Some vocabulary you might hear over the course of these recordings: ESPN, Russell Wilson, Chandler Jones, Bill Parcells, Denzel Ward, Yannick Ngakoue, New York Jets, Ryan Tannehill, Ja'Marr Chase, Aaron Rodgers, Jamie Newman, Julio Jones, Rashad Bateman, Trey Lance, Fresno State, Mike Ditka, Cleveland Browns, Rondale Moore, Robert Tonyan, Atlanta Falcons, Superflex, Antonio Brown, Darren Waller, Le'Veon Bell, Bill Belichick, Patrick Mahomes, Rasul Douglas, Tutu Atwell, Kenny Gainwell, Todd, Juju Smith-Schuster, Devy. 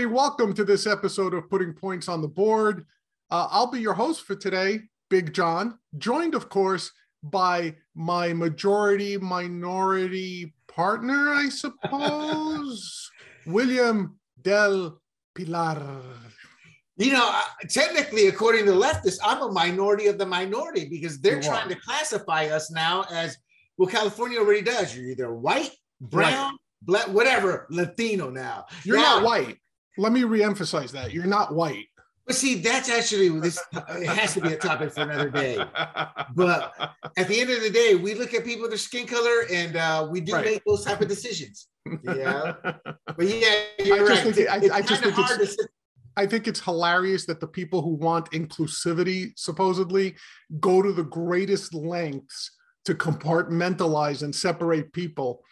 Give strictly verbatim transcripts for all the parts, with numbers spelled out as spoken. everybody. Welcome to this episode of Putting Points on the Board. Uh, I'll be your host for today, Big John, joined, of course, by my majority minority partner, I suppose, William Del Pilar. You know, technically, according to leftists, I'm a minority of the minority because they're trying to classify us now as, well, California already does. You're either white, brown, right. black, whatever, Latino now. You're now, not white. Let me reemphasize that. You're not white. But see, that's actually, this. It has to be a topic for another day. But at the end of the day, we look at people, their skin color, and uh, we do right. make those type of decisions. Yeah. But yeah, you're I right. Just think, I, it's I just think hard it's, to I think it's hilarious that the people who want inclusivity, supposedly, go to the greatest lengths to compartmentalize and separate people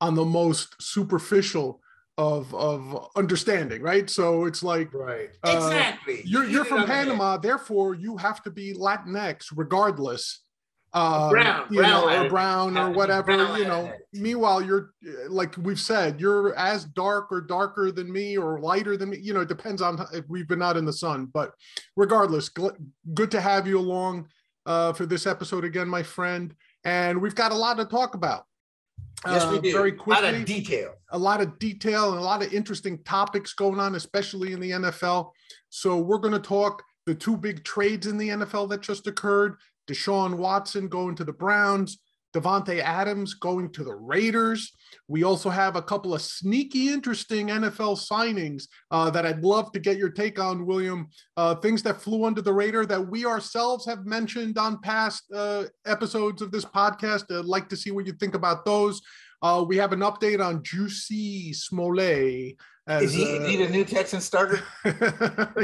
on the most superficial of, of understanding, right? So it's like, right, uh, exactly. You're, you're from Panama, head. therefore you have to be Latinx regardless. Um, brown, you brown, know, or brown or whatever, brown you know, attitude. Meanwhile, you're, like we've said, you're as dark or darker than me or lighter than me, you know, it depends on if we've been out in the sun, but regardless, gl- good to have you along uh, for this episode again, my friend. And we've got a lot to talk about. Yes, uh, we do. Very quickly, a lot of detail. A lot of detail and a lot of interesting topics going on, especially in the N F L. So we're going to talk the two big trades in the N F L that just occurred. Deshaun Watson going to the Browns, Davante Adams going to the Raiders. We also have a couple of sneaky, interesting N F L signings uh, that I'd love to get your take on, William. Uh, things that flew under the radar that we ourselves have mentioned on past uh, episodes of this podcast. I'd like to see what you think about those. Uh, we have an update on Jussie Smollett. As, Is he, uh, he the new Texan starter?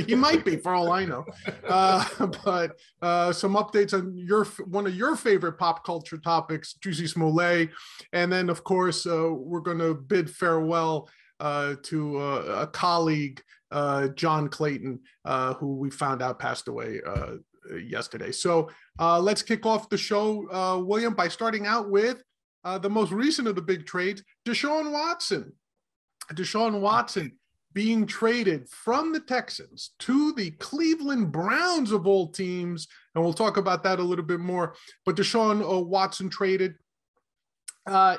He might be, for all I know. Uh, but uh, some updates on your one of your favorite pop culture topics, Jussie Smollett. And then, of course, uh, we're going to bid farewell uh, to uh, a colleague, uh, John Clayton, uh, who we found out passed away uh, yesterday. So uh, let's kick off the show, uh, William, by starting out with Uh, the most recent of the big trades, Deshaun Watson. Deshaun Watson being traded from the Texans to the Cleveland Browns of all teams. And we'll talk about that a little bit more. But Deshaun uh, Watson traded uh,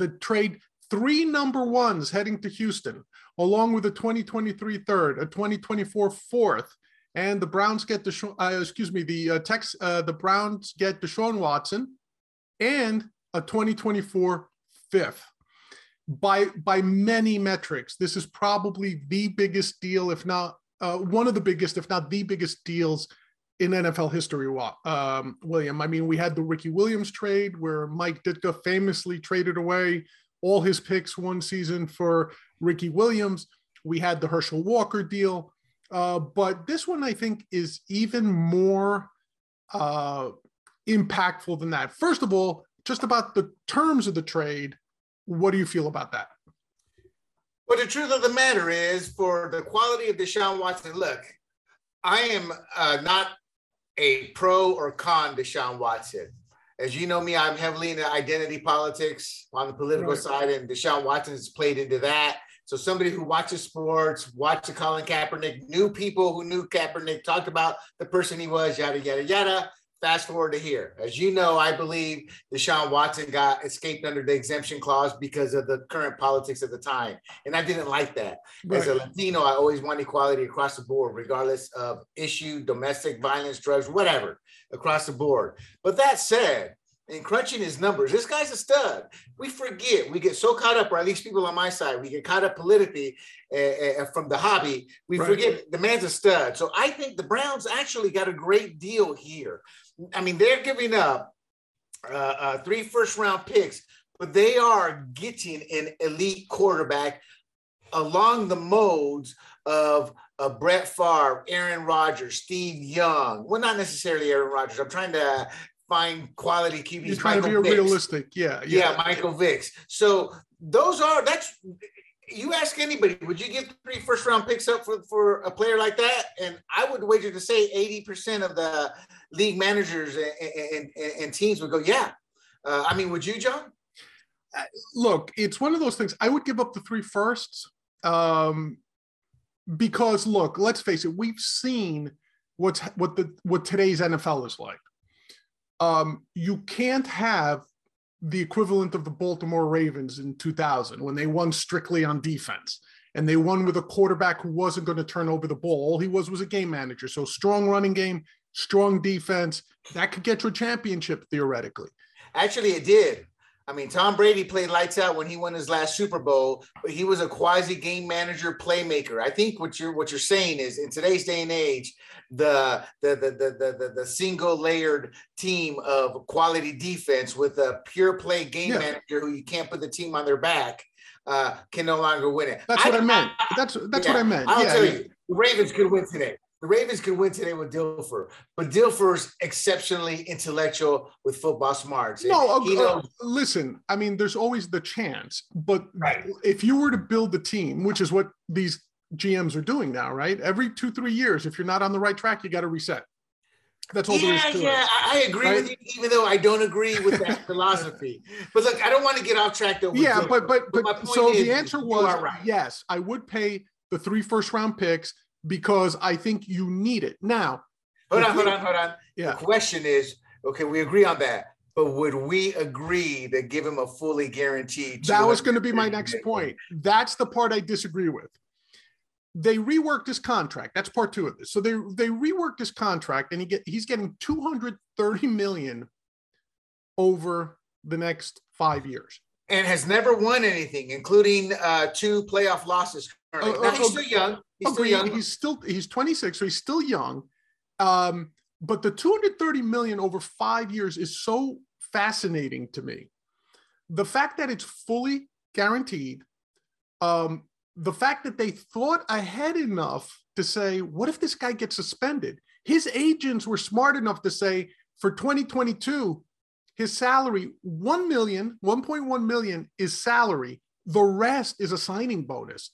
the trade three number ones heading to Houston, along with a twenty twenty-three third, a twenty twenty-four fourth. And the Browns get Deshaun, uh, excuse me, the uh, Tex, uh, the Browns get Deshaun Watson and a twenty twenty-four fifth. By, by many metrics, this is probably the biggest deal, if not uh, one of the biggest, if not the biggest deals in N F L history, um, William. I mean, we had the Ricky Williams trade where Mike Ditka famously traded away all his picks one season for Ricky Williams. We had the Herschel Walker deal. Uh, but this one, I think, is even more uh, impactful than that. First of all, just about the terms of the trade, what do you feel about that? Well, the truth of the matter is, for the quality of Deshaun Watson, look, I am uh, not a pro or con Deshaun Watson. As you know me, I'm heavily into identity politics on the political right. side, and Deshaun Watson has played into that. So somebody who watches sports, watched Colin Kaepernick, knew people who knew Kaepernick, talked about the person he was, yada, yada, yada. Fast forward to here. As you know, I believe Deshaun Watson got escaped under the exemption clause because of the current politics of the time. And I didn't like that. Right. As a Latino, I always want equality across the board, regardless of issue, domestic violence, drugs, whatever, across the board. But that said, and crunching his numbers, this guy's a stud. We forget. We get so caught up, or at least people on my side, we get caught up politically uh, uh, from the hobby. We right. forget the man's a stud. So I think the Browns actually got a great deal here. I mean, they're giving up uh, uh, three first-round picks, but they are getting an elite quarterback along the modes of uh, Brett Favre, Aaron Rodgers, Steve Young. Well, not necessarily Aaron Rodgers. I'm trying to find quality Q Bs. You're trying Michael to be Vicks. realistic. Yeah, yeah. Yeah, Michael Vicks. So those are, that's, you ask anybody, would you give three first round picks up for, for a player like that? And I would wager to say eighty percent of the league managers and, and, and, and teams would go, yeah. Uh, I mean, would you, John? Look, it's one of those things. I would give up the three firsts. Um, because look, let's face it, we've seen what's what the what today's N F L is like. Um, you can't have the equivalent of the Baltimore Ravens in two thousand when they won strictly on defense, and they won with a quarterback who wasn't going to turn over the ball. All he was was a game manager. So strong running game, strong defense, that could get you a championship theoretically. Actually, it did. I mean, Tom Brady played lights out when he won his last Super Bowl, but he was a quasi game manager playmaker. I think what you're what you're saying is, in today's day and age, the the the the the, the single layered team of quality defense with a pure play game yeah. manager who you can't put the team on their back uh, can no longer win it. That's I, what I meant. I, that's that's yeah, what I meant. I'll yeah, tell yeah. you, the Ravens could win today. The Ravens could win today with Dilfer, but Dilfer's exceptionally intellectual with football smarts. No, okay, uh, listen, I mean, there's always the chance, but right. if you were to build the team, which is what these G Ms are doing now, right? Every two, three years, if you're not on the right track, you got to reset. That's all yeah, there is to yeah. it. I agree right? with you, even though I don't agree with that philosophy. But look, I don't want to get off track though. Yeah, Dilfer. but but but, but so is, the answer was right. yes, I would pay the three first round picks, because I think you need it now. Hold on, you, hold on, hold on. Yeah. The question is, okay, we agree on that, but would we agree to give him a fully guaranteed? That was going to be my next point. That's the part I disagree with. They reworked his contract. That's part two of this. So they they reworked his contract, and he get he's getting two hundred thirty million dollars over the next five years. And has never won anything, including uh, two playoff losses. Uh, now, he's still young. He's still young. He's still he's twenty-six, so he's still young. Um, but the two hundred thirty million dollars over five years is so fascinating to me. The fact that it's fully guaranteed, um, the fact that they thought ahead enough to say, what if this guy gets suspended? His agents were smart enough to say, for twenty twenty-two, his salary, one million dollars, one point one million dollars is salary. The rest is a signing bonus.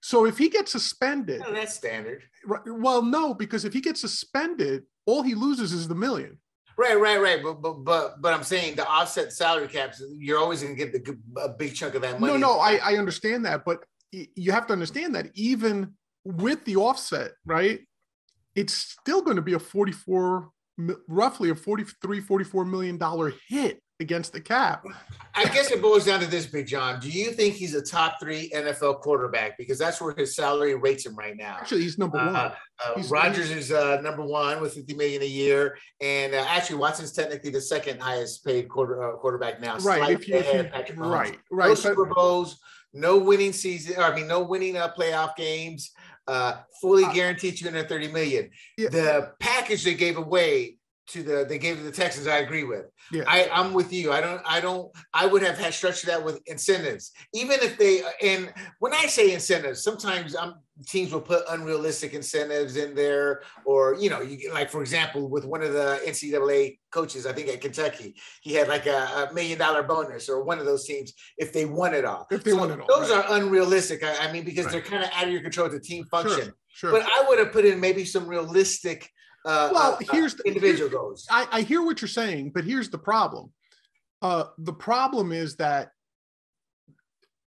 So if he gets suspended, oh, that's standard. Right, well, no, because if he gets suspended, all he loses is the million. Right, right, right. But but but, but I'm saying the offset salary caps, you're always going to get the, a big chunk of that money. No, no, I, I understand that. But you have to understand that even with the offset, right, it's still going to be a forty-four, roughly a forty-three, forty-four million dollars hit against the cap. I guess it boils down to this, Big John. Do you think he's a top three N F L quarterback? Because that's where his salary rates him right now. Actually, he's number one. Uh, uh, he's, Rodgers he's, is uh, number one with fifty million dollars a year. And uh, actually, Watson's technically the second highest paid quarter, uh, quarterback now. Right. If you, if you, Patrick Mahomes. Right. Right. No Super Bowls, no winning season, or I mean, no winning uh, playoff games, uh, fully guaranteed two hundred thirty million dollars. Yeah. The package they gave away to the they gave to the Texans, I agree with. Yeah. I, I'm with you. I don't, I don't, I would have had structured that with incentives. Even if they, and when I say incentives, sometimes I'm, teams will put unrealistic incentives in there, or, you know, you like, for example, with one of the N C double A coaches, I think at Kentucky, he had like a, a million dollar bonus, or one of those teams, if they won it all. If they so won it all. Those right. are unrealistic. I, I mean, because right. they're kind of out of your control to team function. Sure. Sure. But I would have put in maybe some realistic Uh, well, uh, here's the individual here's, goes. I, I hear what you're saying, but here's the problem. Uh, the problem is that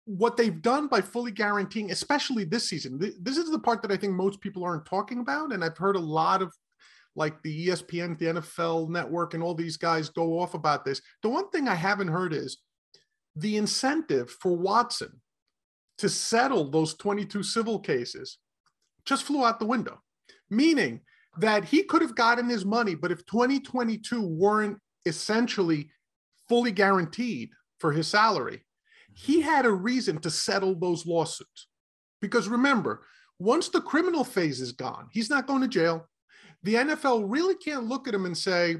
what they've done by fully guaranteeing, especially this season, th- this is the part that I think most people aren't talking about. And I've heard a lot of like the E S P N, the N F L Network, and all these guys go off about this. The one thing I haven't heard is the incentive for Watson to settle those twenty-two civil cases just flew out the window, meaning that he could have gotten his money, but if twenty twenty-two weren't essentially fully guaranteed for his salary, he had a reason to settle those lawsuits. Because remember, once the criminal phase is gone, he's not going to jail. The N F L really can't look at him and say,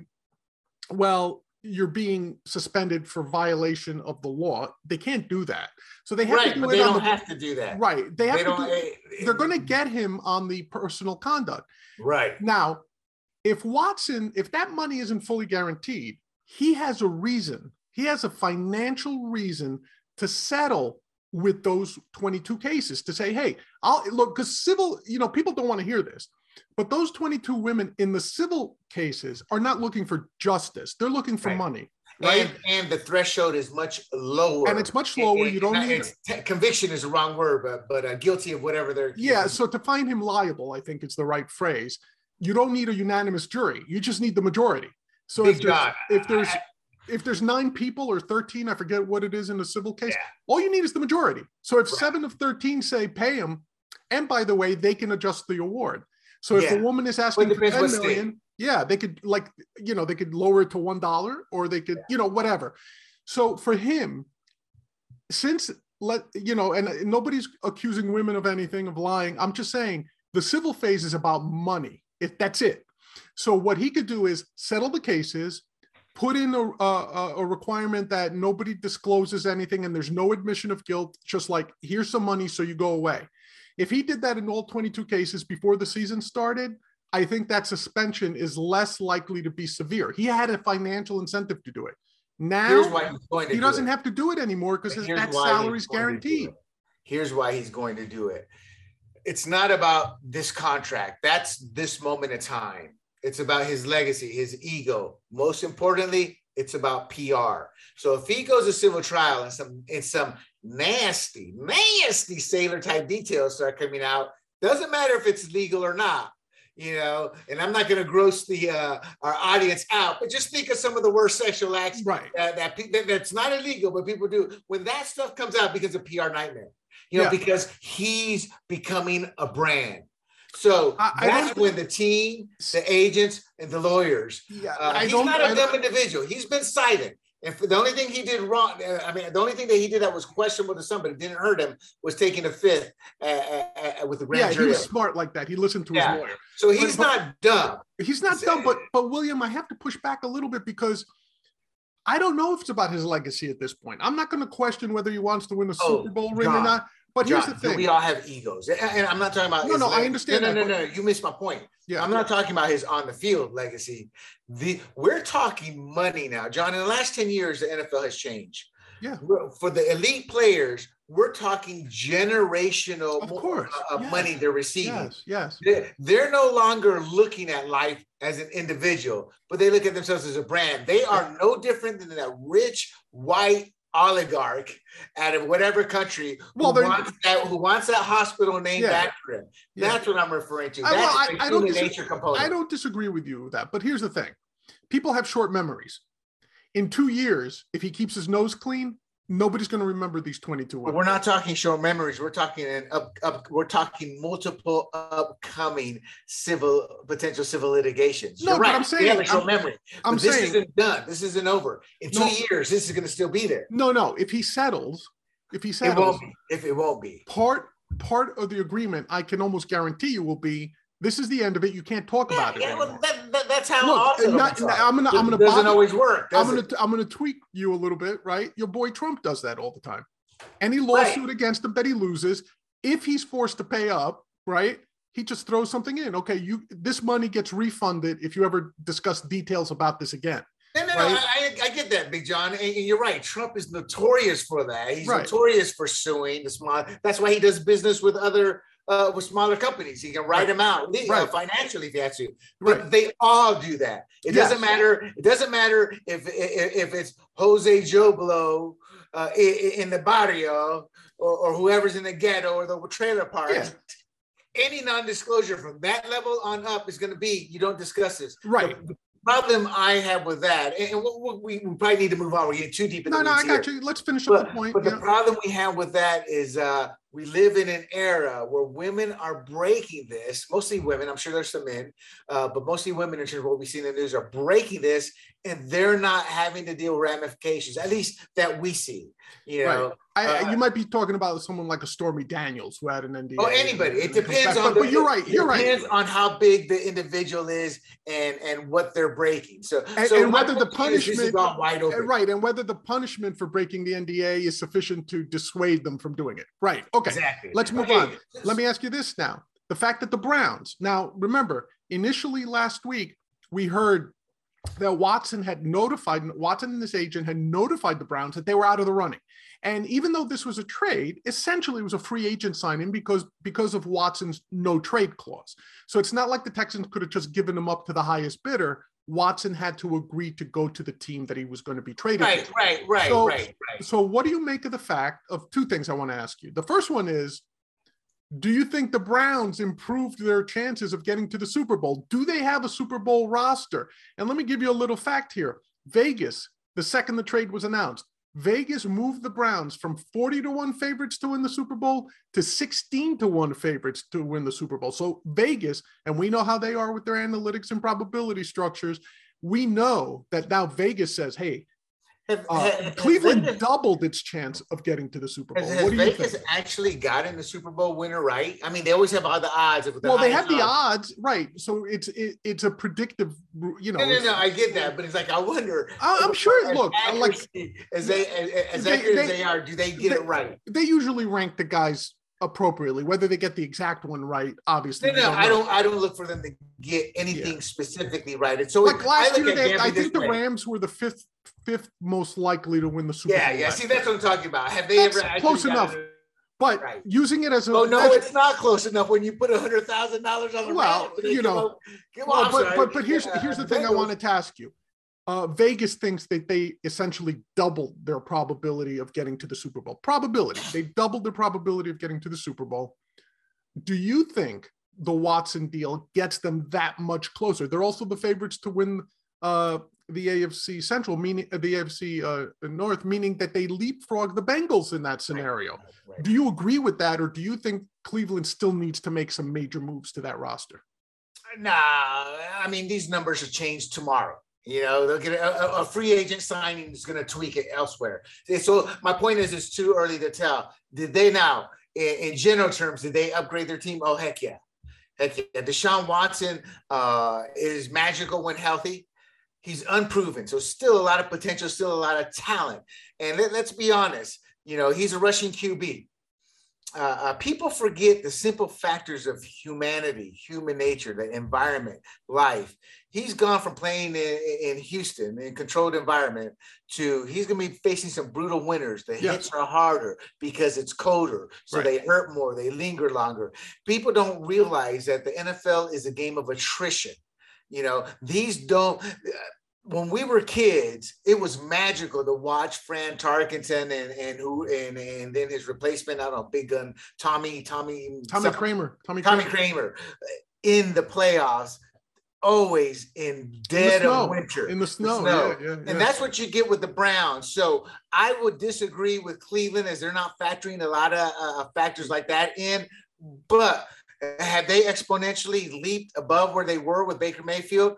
well, you're being suspended for violation of the law. They can't do that. So they have right, to do but it they on don't the, have to do that. Right. They have they to do, it, it, they're going to get him on the personal conduct. Right. Now, if Watson, if that money isn't fully guaranteed, he has a reason. He has a financial reason to settle with those twenty-two cases, to say, hey, I'll look, because civil, you know, people don't want to hear this, but those twenty-two women in the civil cases are not looking for justice. They're looking for right. money. right? And, and the threshold is much lower. And it's much lower. It, you don't need t- conviction is the wrong word, but but uh, guilty of whatever they're. Yeah. So to find him liable, I think is the right phrase. You don't need a unanimous jury. You just need the majority. So if there's, if there's if there's nine people or thirteen, I forget what it is in a civil case. Yeah. All you need is the majority. So if right. seven of thirteen say pay him, and by the way, they can adjust the award. So if yeah. a woman is asking for ten million, state. yeah, they could like, you know, they could lower it to one dollar or they could, yeah. you know, whatever. So for him, since, let you know, and nobody's accusing women of anything, of lying. I'm just saying the civil phase is about money. If that's it. So what he could do is settle the cases, put in a, a, a requirement that nobody discloses anything and there's no admission of guilt, just like here's some money so you go away. If he did that in all twenty-two cases before the season started, I think that suspension is less likely to be severe. He had a financial incentive to do it. Now he do doesn't it. have to do it anymore because that salary's guaranteed. Here's why he's going to do it. It's not about this contract. That's this moment in time. It's about his legacy, his ego. Most importantly, it's about P R. So if he goes to civil trial and some and some nasty, nasty sailor type details start coming out, doesn't matter if it's legal or not, you know, and I'm not going to gross the uh, our audience out, but just think of some of the worst sexual acts right. that, that, that that's not illegal, but people do. When that stuff comes out, because of P R nightmare. You know, yeah. because he's becoming a brand. So I, I that's when the team, the agents, and the lawyers. Yeah, uh, I he's don't, not a I dumb individual. He's been cited. And for the only thing he did wrong, I mean, the only thing that he did that was questionable to somebody, didn't hurt him, was taking a fifth uh, uh, uh, with the grand yeah, jury. Yeah, he was smart like that. He listened to yeah. his lawyer. So he's but, not but, dumb. He's not dumb, but but William, I have to push back a little bit because I don't know if it's about his legacy at this point. I'm not going to question whether he wants to win a oh, Super Bowl ring God. or not. But God, here's the thing. We all have egos. And, and I'm not talking about. No, no, legacy. I understand. No, no, no, no, no. You missed my point. Yeah, I'm not talking about his on the field legacy. The We're talking money now, John. In the last ten years, the N F L has changed. Yeah. For the elite players, we're talking generational of course. Of yes. money they're receiving. Yes, yes. They're, they're no longer looking at life as an individual, but they look at themselves as a brand. They are no different than that rich white oligarch out of whatever country well, who, wants that, who wants that hospital named yeah. after him. That's yeah. what I'm referring to. That's I, well, I, I, don't nature component. I don't disagree with you with that, but here's the thing. People have short memories. In two years, if he keeps his nose clean, nobody's going to remember these twenty-two. But we're not talking short memories. We're talking an up, up. We're talking multiple upcoming civil potential civil litigations. No, You're but right. I'm saying we have a short I'm, memory. I'm but this saying, isn't done. This isn't over. In two no, years, this is going to still be there. No, no. If he settles, if he settles, it won't be. If it won't be part part of the agreement, I can almost guarantee you will be. This is the end of it. You can't talk yeah, about it. Yeah, well, that, that, that's how. Look, not, I'm gonna. I'm gonna. It doesn't always work. Does I'm gonna. It? I'm gonna tweak you a little bit, right? Your boy Trump does that all the time. Any lawsuit right. against him that he loses, if he's forced to pay up, right? He just throws something in. Okay, you. This money gets refunded if you ever discuss details about this again. No, no, right? no. I, I get that, Big John, and you're right. Trump is notorious for that. He's right. notorious for suing the small. That's why he does business with other. Uh, with smaller companies, you can write right. them out you know, right. financially if you have to. But right. they all do that. It yes. doesn't matter. It doesn't matter if if, if it's Jose Joe Blow uh, in the barrio or, or whoever's in the ghetto or the trailer park. Yeah. Any non-disclosure from that level on up is going to be you don't discuss this. Right. The problem I have with that, and we, we probably need to move on. We're getting too deep in the weeds. No, no, I got here. you. Let's finish up but, the point. But yeah. the problem we have with that is. Uh, We live in an era where women are breaking this, mostly women, I'm sure there's some men, uh, but mostly women in terms of what we see in the news are breaking this and they're not having to deal with ramifications, at least that we see, you know. Right. I, uh, you might be talking about someone like a Stormy Daniels who had an N D A. Oh, anybody. It depends on. But, the, but you're right. You're it right. depends on how big the individual is and and what they're breaking. So and, so and whether the punishment is wide open. Right, and whether the punishment for breaking the N D A is sufficient to dissuade them from doing it. Right. Okay. Exactly. Let's move okay. on. Let me ask you this now: the fact that the Browns. Now, remember, initially last week we heard that Watson had notified Watson and his agent had notified the Browns that they were out of the running. And even though this was a trade, essentially it was a free agent signing because, because of Watson's no trade clause. So it's not like the Texans could have just given him up to the highest bidder. Watson had to agree to go to the team that he was going to be traded right, to. Right, right, so, right, right. So what do you make of the fact of two things I want to ask you? The first one is, do you think the Browns improved their chances of getting to the Super Bowl? Do they have a Super Bowl roster? And let me give you a little fact here. Vegas, the second the trade was announced, Vegas moved the Browns from forty to one favorites to win the Super Bowl to sixteen to one favorites to win the Super Bowl. So Vegas, and we know how they are with their analytics and probability structures, we know that now Vegas says, hey, uh, Cleveland Vegas, doubled its chance of getting to the Super Bowl. Has, has what do you Vegas think? Actually gotten the Super Bowl winner, right? I mean, they always have all the odds. Of the well, they have odds. the odds, right? So it's it, it's a predictive, you know. No, no, no, I get that, but it's like I wonder. I'm sure. As look, accuracy, like as they as, as they, accurate they, as they are, do they get they, it right? They usually rank the guys appropriately. Whether they get the exact one right, obviously. No, no, don't I don't. Know. I don't look for them to get anything yeah. specifically right. It's so like it, last I year, they, I think the way. Rams were the fifth. fifth most likely to win the Super yeah, Bowl. Yeah, yeah. See, that's what I'm talking about. Have they that's ever actually close enough? It? But right. using it as a oh no, it's not close enough when you put a hundred thousand dollars on the well, you know. Up, well, on, but, but but here's yeah, here's the thing I wanted to ask you. Uh, Vegas thinks that they essentially doubled their probability of getting to the Super Bowl. Probability they doubled the probability of getting to the Super Bowl. Do you think the Watson deal gets them that much closer? They're also the favorites to win. Uh, the A F C Central, meaning the A F C uh, North, meaning that they leapfrog the Bengals in that scenario. Right, right, right. Do you agree with that, or do you think Cleveland still needs to make some major moves to that roster? Nah, I mean, these numbers will change tomorrow. You know, they'll get a, a free agent signing is going to tweak it elsewhere. So my point is, it's too early to tell. Did they now, in, in general terms, did they upgrade their team? Oh, heck yeah. Heck yeah. Deshaun Watson uh, is magical when healthy. He's unproven, so still a lot of potential, still a lot of talent. And let, let's be honest, you know, he's a rushing Q B. Uh, uh, people forget the simple factors of humanity, human nature, the environment, life. He's gone from playing in, in Houston in controlled environment to he's going to be facing some brutal winters. The yeah. hits are harder because it's colder, so right. they hurt more, they linger longer. People don't realize that the N F L is a game of attrition. You know, these don't, when we were kids, it was magical to watch Fran Tarkenton and, and who, and, and then his replacement, I don't know, big gun, Tommy, Tommy, Tommy something. Kramer, Tommy, Tommy Kramer. Kramer in the playoffs, always in dead in of winter in the snow. The snow. Yeah, yeah, yeah. And that's what you get with the Browns. So I would disagree with Cleveland as they're not factoring a lot of uh, factors like that in, but have they exponentially leaped above where they were with Baker Mayfield?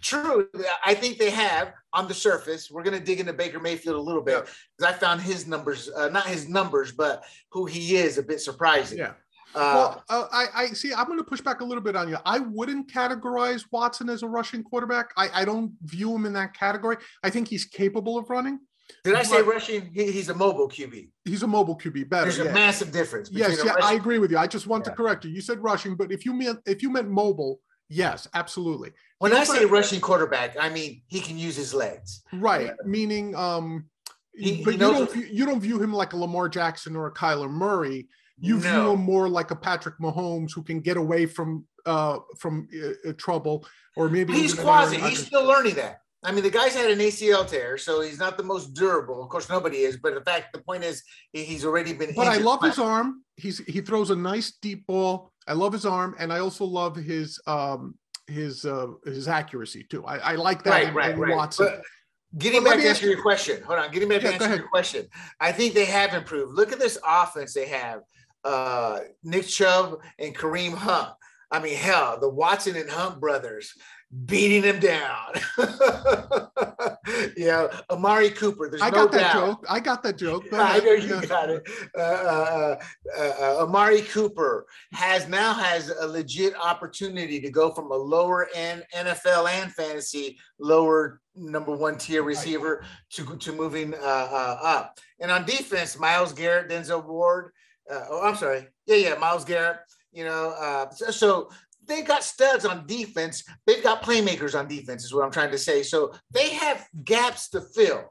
True. I think they have on the surface. We're going to dig into Baker Mayfield a little bit because I found his numbers, uh, not his numbers, but who he is a bit surprising. Yeah. Uh, well, uh, I, I see. I'm going to push back a little bit on you. I wouldn't categorize Watson as a rushing quarterback. I, I don't view him in that category. I think he's capable of running. Did I say rushing? He, he's a mobile Q B. He's a mobile Q B. Better. There's yeah. a massive difference. Yes, yeah, I agree with you. I just want yeah. to correct you. You said rushing, but if you meant if you meant mobile, yes, absolutely. When you I say rushing quarterback, I mean he can use his legs. Right, yeah. meaning um, he, but he you don't view, you don't view him like a Lamar Jackson or a Kyler Murray. You no. view him more like a Patrick Mahomes who can get away from uh from uh, trouble, or maybe he's quasi. He's still learning that. I mean, the guy's had an A C L tear, so he's not the most durable. Of course, nobody is. But the fact, the point is, he's already been But injured. I love his arm. He's he throws a nice deep ball. I love his arm, and I also love his um, his uh, his accuracy too. I, I like that. Right, in, right, in right. Watson. But getting well, back to answer your question. Hold on. Getting back to yeah, answer your question. I think they have improved. Look at this offense they have: uh, Nick Chubb and Kareem Hunt. I mean, hell, the Watson and Hunt brothers. Beating him down. yeah, Amari Cooper. There's I no got that doubt. joke. I got that joke. I know you got it. Uh, uh, uh, uh, Amari Cooper has now has a legit opportunity to go from a lower end N F L and fantasy lower number one tier receiver to to moving uh, uh, up. And on defense, Myles Garrett, Denzel Ward. Uh, oh, I'm sorry. Yeah, yeah, Myles Garrett. You know, uh, so. so They've got studs on defense. They've got playmakers on defense is what I'm trying to say. So they have gaps to fill.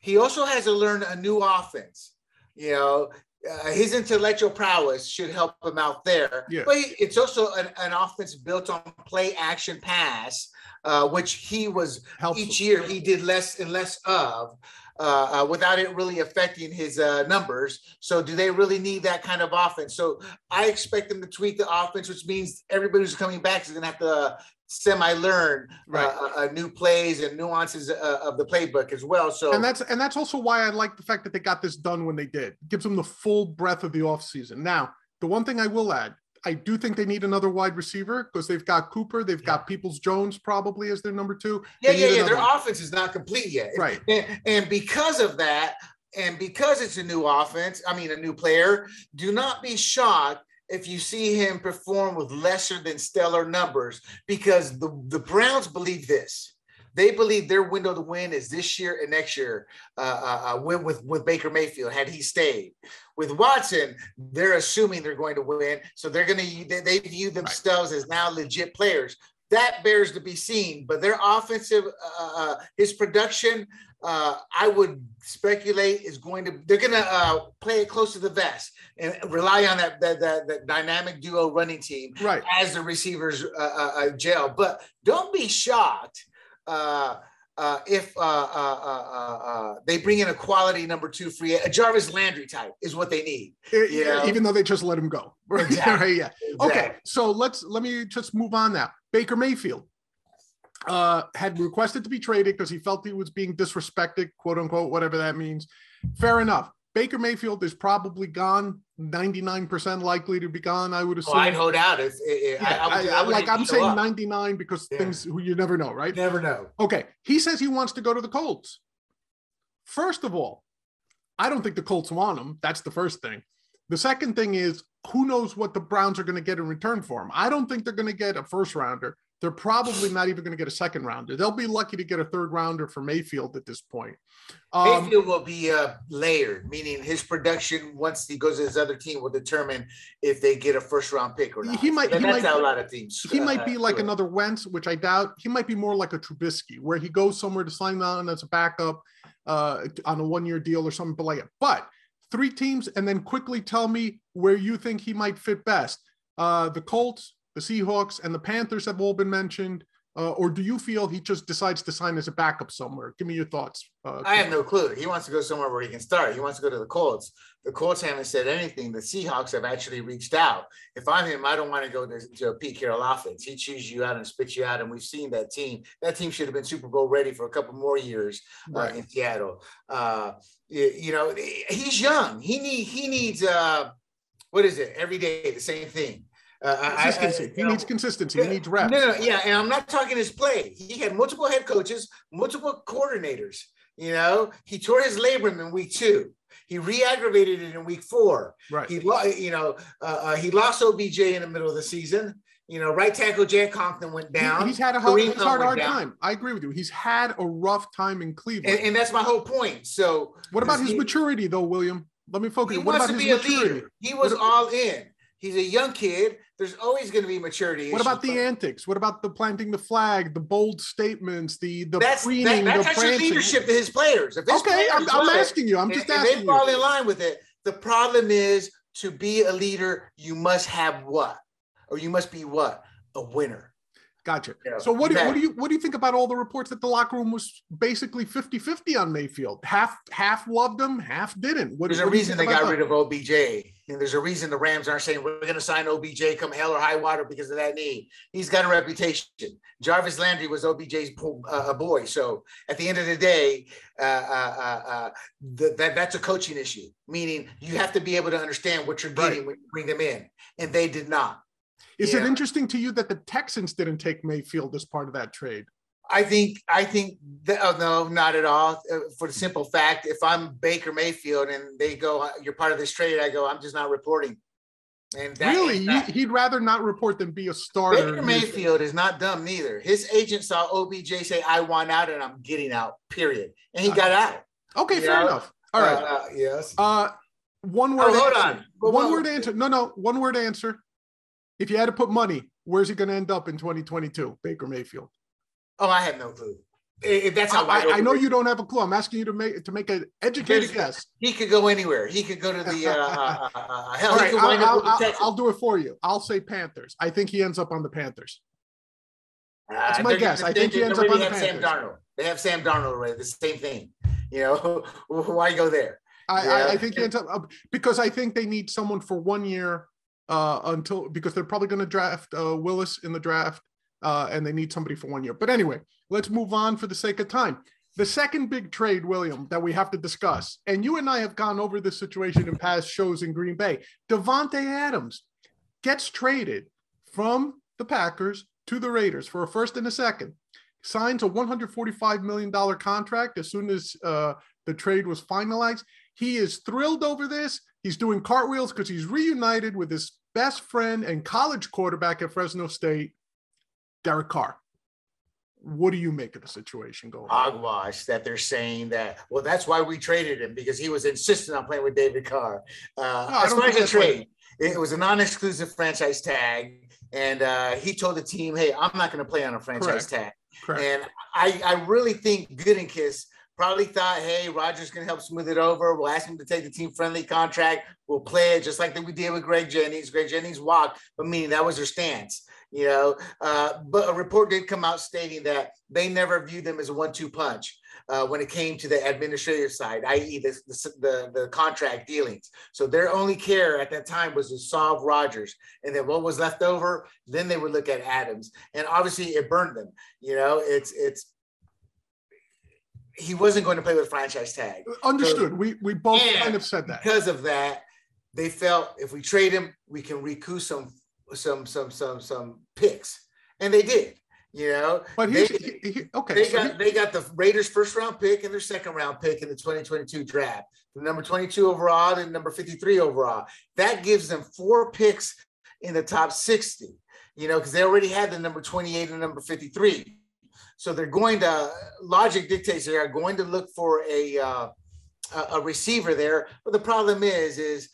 He also has to learn a new offense. You know, Uh, his intellectual prowess should help him out there. Yeah. But he, it's also an, an offense built on play action pass, uh, which he was helpful. Each year he did less and less of uh, uh, without it really affecting his uh, numbers. So do they really need that kind of offense? So I expect them to tweak the offense, which means everybody who's coming back is going to have to uh, semi-learn right. uh, uh, new plays and nuances uh, of the playbook as well. So and that's and that's also why I like the fact that they got this done when they did. It gives them the full breadth of the offseason. Now, the one thing I will add, I do think they need another wide receiver because they've got Cooper, they've yeah. got Peoples-Jones probably as their number two. Yeah, they yeah, yeah. Their one. offense is not complete yet. Right. And, and because of that, and because it's a new offense, I mean, a new player, do not be shocked if you see him perform with lesser than stellar numbers, because the, the Browns believe this. They believe their window to win is this year and next year. Uh, uh, win with, with Baker Mayfield, had he stayed. With Watson, they're assuming they're going to win, so they're going to they, they view themselves as now legit players. That bears to be seen, but their offensive, uh, his production, uh, I would speculate is going to, they're going to uh, play it close to the vest and rely on that that, that, that dynamic duo running team right. as the receivers uh, uh, gel. But don't be shocked uh, uh, if uh, uh, uh, uh, they bring in a quality number two free, a Jarvis Landry type is what they need. It, yeah, even though they just let him go. Exactly. right, yeah. Exactly. Okay, so let's let me just move on now. Baker Mayfield uh, had requested to be traded because he felt he was being disrespected, quote unquote, whatever that means. Fair enough. Baker Mayfield is probably gone, ninety-nine percent likely to be gone, I would assume. Oh, I'd hold out. If, if, yeah, I, I would, I, I like I'm saying up. ninety-nine because yeah. things you never know, right? Never know. Okay. He says he wants to go to the Colts. First of all, I don't think the Colts want him. That's the first thing. The second thing is, who knows what the Browns are going to get in return for him? I don't think they're going to get a first rounder. They're probably not even going to get a second rounder. They'll be lucky to get a third rounder for Mayfield at this point. Um, Mayfield will be uh, layered, meaning his production once he goes to his other team will determine if they get a first round pick or not. He might. So he that's might, how a lot of teams. He uh, might be like another Wentz, which I doubt. He might be more like a Trubisky, where he goes somewhere to sign on as a backup uh, on a one year deal or something, but like it. But three teams, and then quickly tell me where you think he might fit best. Uh, the Colts, the Seahawks, and the Panthers have all been mentioned. Uh, or do you feel he just decides to sign as a backup somewhere? Give me your thoughts. Uh, I have no clue. He wants to go somewhere where he can start. He wants to go to the Colts. The Colts haven't said anything. The Seahawks have actually reached out. If I'm him, I don't want to go to, to a Pete Carroll offense. He chews you out and spits you out, and we've seen that team. That team should have been Super Bowl ready for a couple more years uh, right. in Seattle. Uh, you, you know, he's young. He need he needs uh, what is it? Every day the same thing. Uh, consistency. I, I, he know, needs consistency. He needs reps. No, no, yeah, and I'm not talking his play. He had multiple head coaches, multiple coordinators. You know, he tore his labrum in week two. He re-aggravated it in week four. Right. He, you know, uh, uh, he lost O B J in the middle of the season. You know, right tackle Jack Conklin went down. He, he's had a hard, hard, hard, hard time. I agree with you. He's had a rough time in Cleveland, and, and that's my whole point. So, what about his he, maturity, though, William? Let me focus. He what wants about to be his a maturity? Leader. He was what, all in. He's a young kid. There's always going to be maturity. What about the antics? What about the planting the flag, the bold statements, the the that's, preening, that, that's the actually prancing. Leadership to his players. If his okay, players I'm, I'm it, asking you. I'm just asking you. If they fall in line with it, the problem is to be a leader, you must have what, or you must be what, a winner. Gotcha. Yeah, so what do, what do you what do you think about all the reports that the locker room was basically fifty-fifty on Mayfield? Half half loved him, half didn't. What, there's what a reason they got that? Rid of O B J. And there's a reason the Rams aren't saying we're going to sign O B J come hell or high water because of that knee. He's got a reputation. Jarvis Landry was O B J's uh, boy. So at the end of the day, uh, uh, uh, th- that that's a coaching issue, meaning you have to be able to understand what you're getting right. when you bring them in. And they did not. Is yeah. it interesting to you that the Texans didn't take Mayfield as part of that trade? I think, I think, that, oh, no, not at all. Uh, for the simple fact, if I'm Baker Mayfield and they go, you're part of this trade, I go, I'm just not reporting. And that, really, and that, he'd rather not report than be a starter. Baker Mayfield is not dumb neither. His agent saw O B J say, I want out and I'm getting out, period. And he uh, got out. Okay, fair know? enough. All right. Uh, uh, yes. Uh, one word. Oh, hold answer. on. Well, one well, word answer. No, no, one word answer. If you had to put money, where's he going to end up in twenty twenty-two, Baker Mayfield? Oh, I have no clue. If that's how I, I know you don't have a clue. I'm asking you to make to make an educated guess. He could go anywhere. He could go to the. Uh, uh, hell, all right, he I'll, I'll, I'll, I'll do it for you. I'll say Panthers. I think he ends up on the Panthers. That's uh, my guess. I think he ends up on the Panthers. Sam Darnold. They have Sam Darnold already. The same thing. You know, why go there? I, yeah. I, I think he ends up because I think they need someone for one year uh, until because they're probably going to draft uh, Willis in the draft. Uh, and they need somebody for one year. But anyway, let's move on for the sake of time. The second big trade, William, that we have to discuss, and you and I have gone over this situation in past shows in Green Bay, Davante Adams gets traded from the Packers to the Raiders for a first and a second, signs a one hundred forty-five million dollars contract as soon as uh, the trade was finalized. He is thrilled over this. He's doing cartwheels because he's reunited with his best friend and college quarterback at Fresno State, Derek Carr. What do you make of the situation going on? Hogwash that they're saying that, well, that's why we traded him, because he was insistent on playing with David Carr. Uh, no, as far as a trade, right. It was a non-exclusive franchise tag, and uh, he told the team, hey, I'm not going to play on a franchise Correct. tag. Correct. And I, I really think Goodinkiss probably thought, hey, Rodgers can help smooth it over. We'll ask him to take the team-friendly contract. We'll play it just like that we did with Greg Jennings. Greg Jennings walked, but meaning that was their stance. You know, uh, but a report did come out stating that they never viewed them as a one two punch uh, when it came to the administrative side, that is the, the, the contract dealings. So their only care at that time was to solve Rodgers. And then what was left over, then they would look at Adams. And obviously it burned them. You know, it's, it's, he wasn't going to play with franchise tag. Understood. So, we, we both kind of said that. Because of that, they felt if we trade him, we can recoup some some some some some picks, and they did, you know. But he's, they, he, he, okay, they so got he, they got the Raiders' first round pick and their second round pick in the twenty twenty-two draft, the number twenty-two overall and number fifty-three overall. That gives them four picks in the top sixty, you know, because they already had the number twenty-eight and number fifty-three. So they're going to, logic dictates they are going to look for a uh, a receiver there. But the problem is, is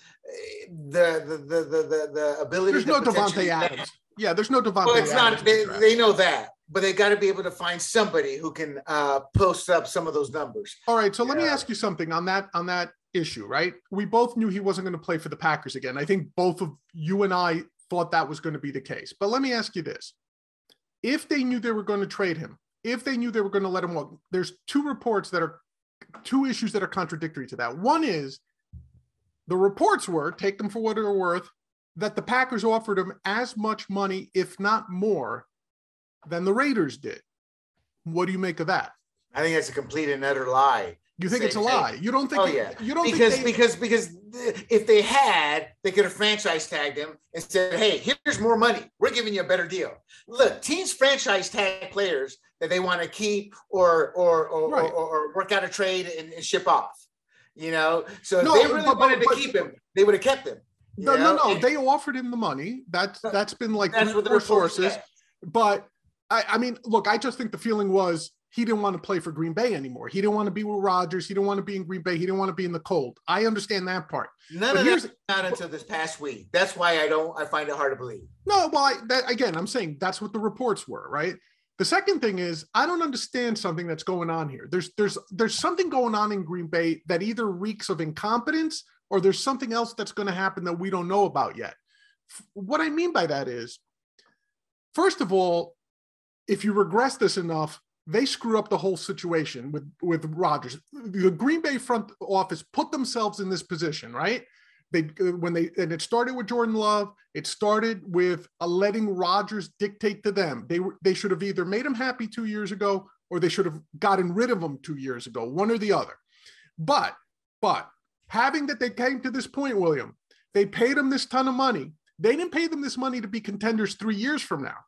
the the the the the ability. There's no Davante Adams. Yeah, there's no Davante. Well, it's not. They, they know that, but they got to be able to find somebody who can uh, post up some of those numbers. All right, so let me ask you something on that on that issue. Right, we both knew he wasn't going to play for the Packers again. I think both of you and I thought that was going to be the case. But let me ask you this: if they knew they were going to trade him, if they knew they were going to let him walk, there's two reports that are. Two issues that are contradictory to that. One is the reports were, take them for what they're worth, that the Packers offered him as much money, if not more, than the Raiders did. What do you make of that? I think that's a complete and utter lie. You think Same it's a lie? Thing. You don't think? Oh, it, yeah. You don't because think they, because because if they had, they could have franchise tagged him and said, "Hey, here's more money. We're giving you a better deal." Look, teams franchise tag players that they want to keep or or or, right. or, or work out a trade and, and ship off. You know, so no, if they really but, wanted but, to but, keep him, they would have kept him. No, know? no, no. And they offered him the money. That's that's been like that's what the sources. But I, I mean, look, I just think the feeling was. He didn't want to play for Green Bay anymore. He didn't want to be with Rodgers. He didn't want to be in Green Bay. He didn't want to be in the cold. I understand that part. None but of that's not until this past week. That's why I don't, I find it hard to believe. No, well, I, that, again, I'm saying that's what the reports were, right? The second thing is I don't understand something that's going on here. There's, there's, there's something going on in Green Bay that either reeks of incompetence or there's something else that's going to happen that we don't know about yet. What I mean by that is, first of all, if you regress this enough, they screw up the whole situation with, with Rodgers. The Green Bay front office put themselves in this position, right? They when they and it started with Jordan Love. It started with uh, letting Rodgers dictate to them. They were they should have either made him happy two years ago or they should have gotten rid of him two years ago, one or the other. But but having that they came to this point, William, they paid him this ton of money. They didn't pay them this money to be contenders three years from now.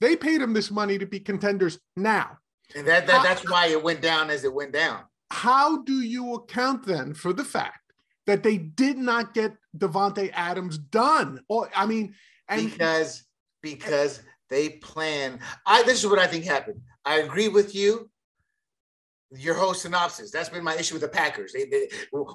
They paid him this money to be contenders now. And that, that that's why it went down as it went down. How do you account then for the fact that they did not get Davante Adams done? Or I mean, and because because and, they planned. I this is what I think happened. I agree with you. Your whole synopsis. That's been my issue with the Packers. They, they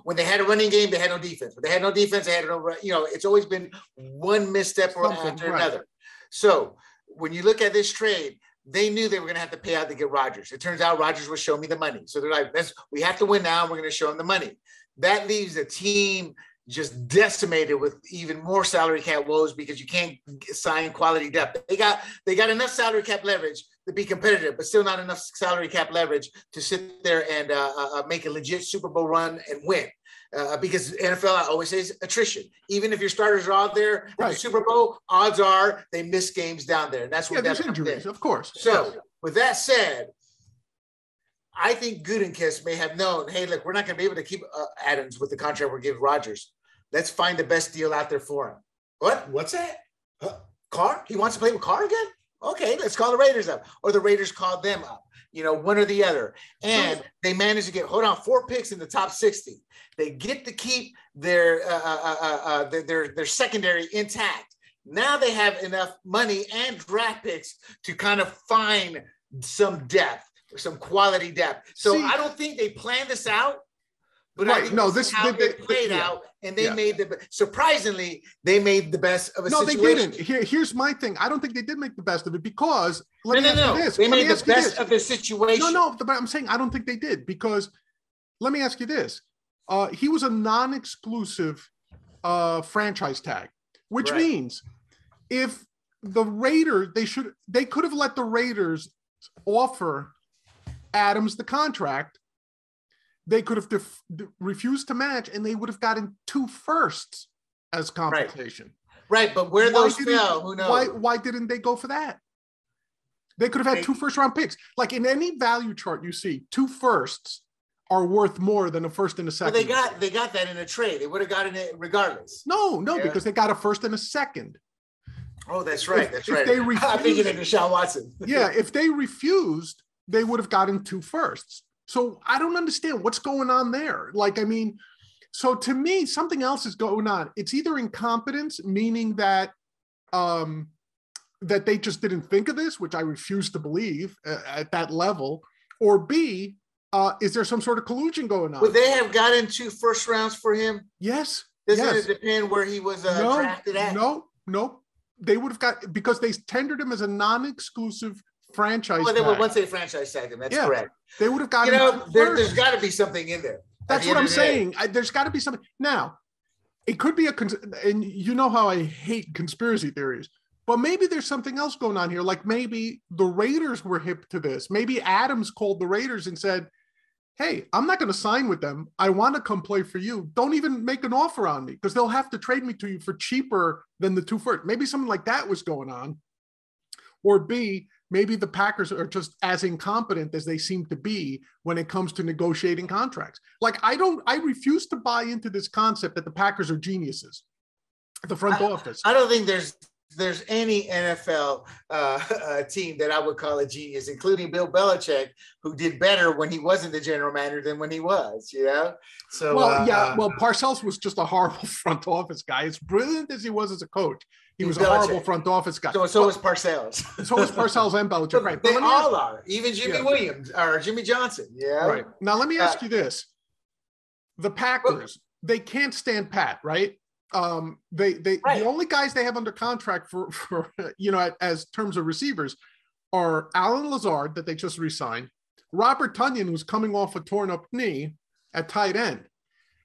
when they had a running game, they had no defense. When they had no defense, they had no. You know, it's always been one misstep or after right. another. So when you look at this trade. they knew they were going to have to pay out to get Rodgers. It turns out Rodgers will show me the money. So they're like, that's, we have to win now. We're going to show him the money. That leaves the team just decimated with even more salary cap woes because you can't sign quality depth. They got they got enough salary cap leverage to be competitive, but still not enough salary cap leverage to sit there and uh, uh, make a legit Super Bowl run and win. Uh, because N F L, I always say, is attrition. Even if your starters are out there right. at the Super Bowl, odds are they miss games down there. And that's what yeah, that comes injuries, in. Of course. So yes. with that said, I think Gutekunst may have known, hey, look, we're not going to be able to keep uh, Adams with the contract we're giving Rodgers. Let's find the best deal out there for him. What? What's that? Huh? Carr? He wants to play with Carr again? Okay, let's call the Raiders up. Or the Raiders called them up. You know, one or the other. And they managed to get, hold on, four picks in the top sixty. They get to keep their uh, uh, uh, uh, their, their, their secondary intact. Now they have enough money and draft picks to kind of find some depth, some quality depth. So See, I don't think they planned this out. But right. I think no, this is how they, they played yeah. out, and they yeah. made the surprisingly they made the best of a no, situation. No, they didn't. Here, here's my thing. I don't think they did make the best of it because let no, me no, ask no. you this. They let made the best this. of the situation. No, no, but I'm saying I don't think they did because let me ask you this. Uh, he was a non-exclusive uh, franchise tag, which right. means if the Raiders they should they could have let the Raiders offer Adams the contract. They could have def- refused to match, and they would have gotten two firsts as compensation. Right, right but where why those fell, who knows? Why, why didn't they go for that? They could have had they, two first-round picks. Like in any value chart you see, two firsts are worth more than a first and a second. Well, they got they got that in a trade. They would have gotten it regardless. No, no, yeah. because they got a first and a second. Oh, that's right. If, that's if right. They refused, I'm thinking of Deshaun Watson. yeah, if they refused, they would have gotten two firsts. So I don't understand what's going on there. Like, I mean, so to me, something else is going on. It's either incompetence, meaning that um, that they just didn't think of this, which I refuse to believe uh, at that level, or B, uh, is there some sort of collusion going on? Would they have gotten two first rounds for him? Yes. Doesn't yes. it depend where he was uh, no, drafted at? No, no. They would have got, because they tendered him as a non-exclusive franchise well, they would, once they franchise tagged him, that's yeah, correct. They would have gotten. You know, there, there's got to be something in there. That's what I'm saying. I, there's got to be something. Now, it could be a, cons- and you know how I hate conspiracy theories, but maybe there's something else going on here. Like maybe the Raiders were hip to this. Maybe Adams called the Raiders and said, hey, I'm not going to sign with them. I want to come play for you. Don't even make an offer on me because they'll have to trade me to you for cheaper than the two first. Maybe something like that was going on. Or B, maybe the Packers are just as incompetent as they seem to be when it comes to negotiating contracts. Like, I don't, I refuse to buy into this concept that the Packers are geniuses at the front I, office. I don't think there's, there's any N F L uh, uh, team that I would call a genius, including Bill Belichick, who did better when he wasn't the general manager than when he was, you know? So, well, uh, yeah, well, Parcells was just a horrible front office guy. As brilliant as he was as a coach, he was Belichick. a horrible front office guy. So, so was Parcells. So was Parcells and Belichick. Right. They all ask, are. Even Jimmy yeah. Williams or Jimmy Johnson. Yeah. Right. Now, let me ask uh, you this. The Packers, well, they can't stand pat, right? Um, they, they, right. the only guys they have under contract for, for, you know, as terms of receivers are Alan Lazard that they just re-signed. Robert Tonyan was coming off a torn up knee at tight end.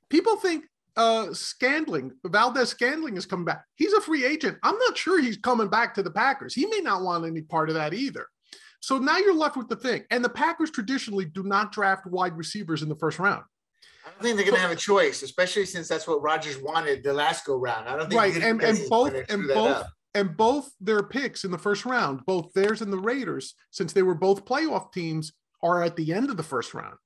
People think, uh, Scandling, Valdez Scandling is coming back. He's a free agent. I'm not sure he's coming back to the Packers. He may not want any part of that either. So now you're left with the thing. And the Packers traditionally do not draft wide receivers in the first round. I don't think they're going to have a choice, especially since that's what Rodgers wanted the last go round. I don't think right, and, and both and both up. and both their picks in the first round, both theirs and the Raiders, since they were both playoff teams, are at the end of the first round.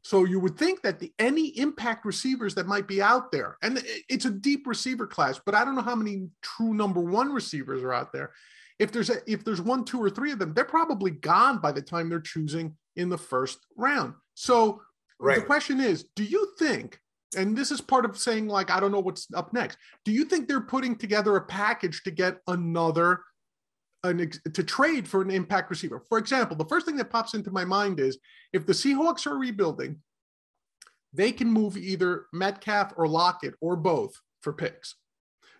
So you would think that the any impact receivers that might be out there, and it's a deep receiver class, but I don't know how many true number one receivers are out there. If there's a, if there's one, two, or three of them, they're probably gone by the time they're choosing in the first round. So. Right. The question is, do you think, and this is part of saying, like, I don't know what's up next. Do you think they're putting together a package to get another, an, to trade for an impact receiver? For example, the first thing that pops into my mind is if the Seahawks are rebuilding, they can move either Metcalf or Lockett or both for picks.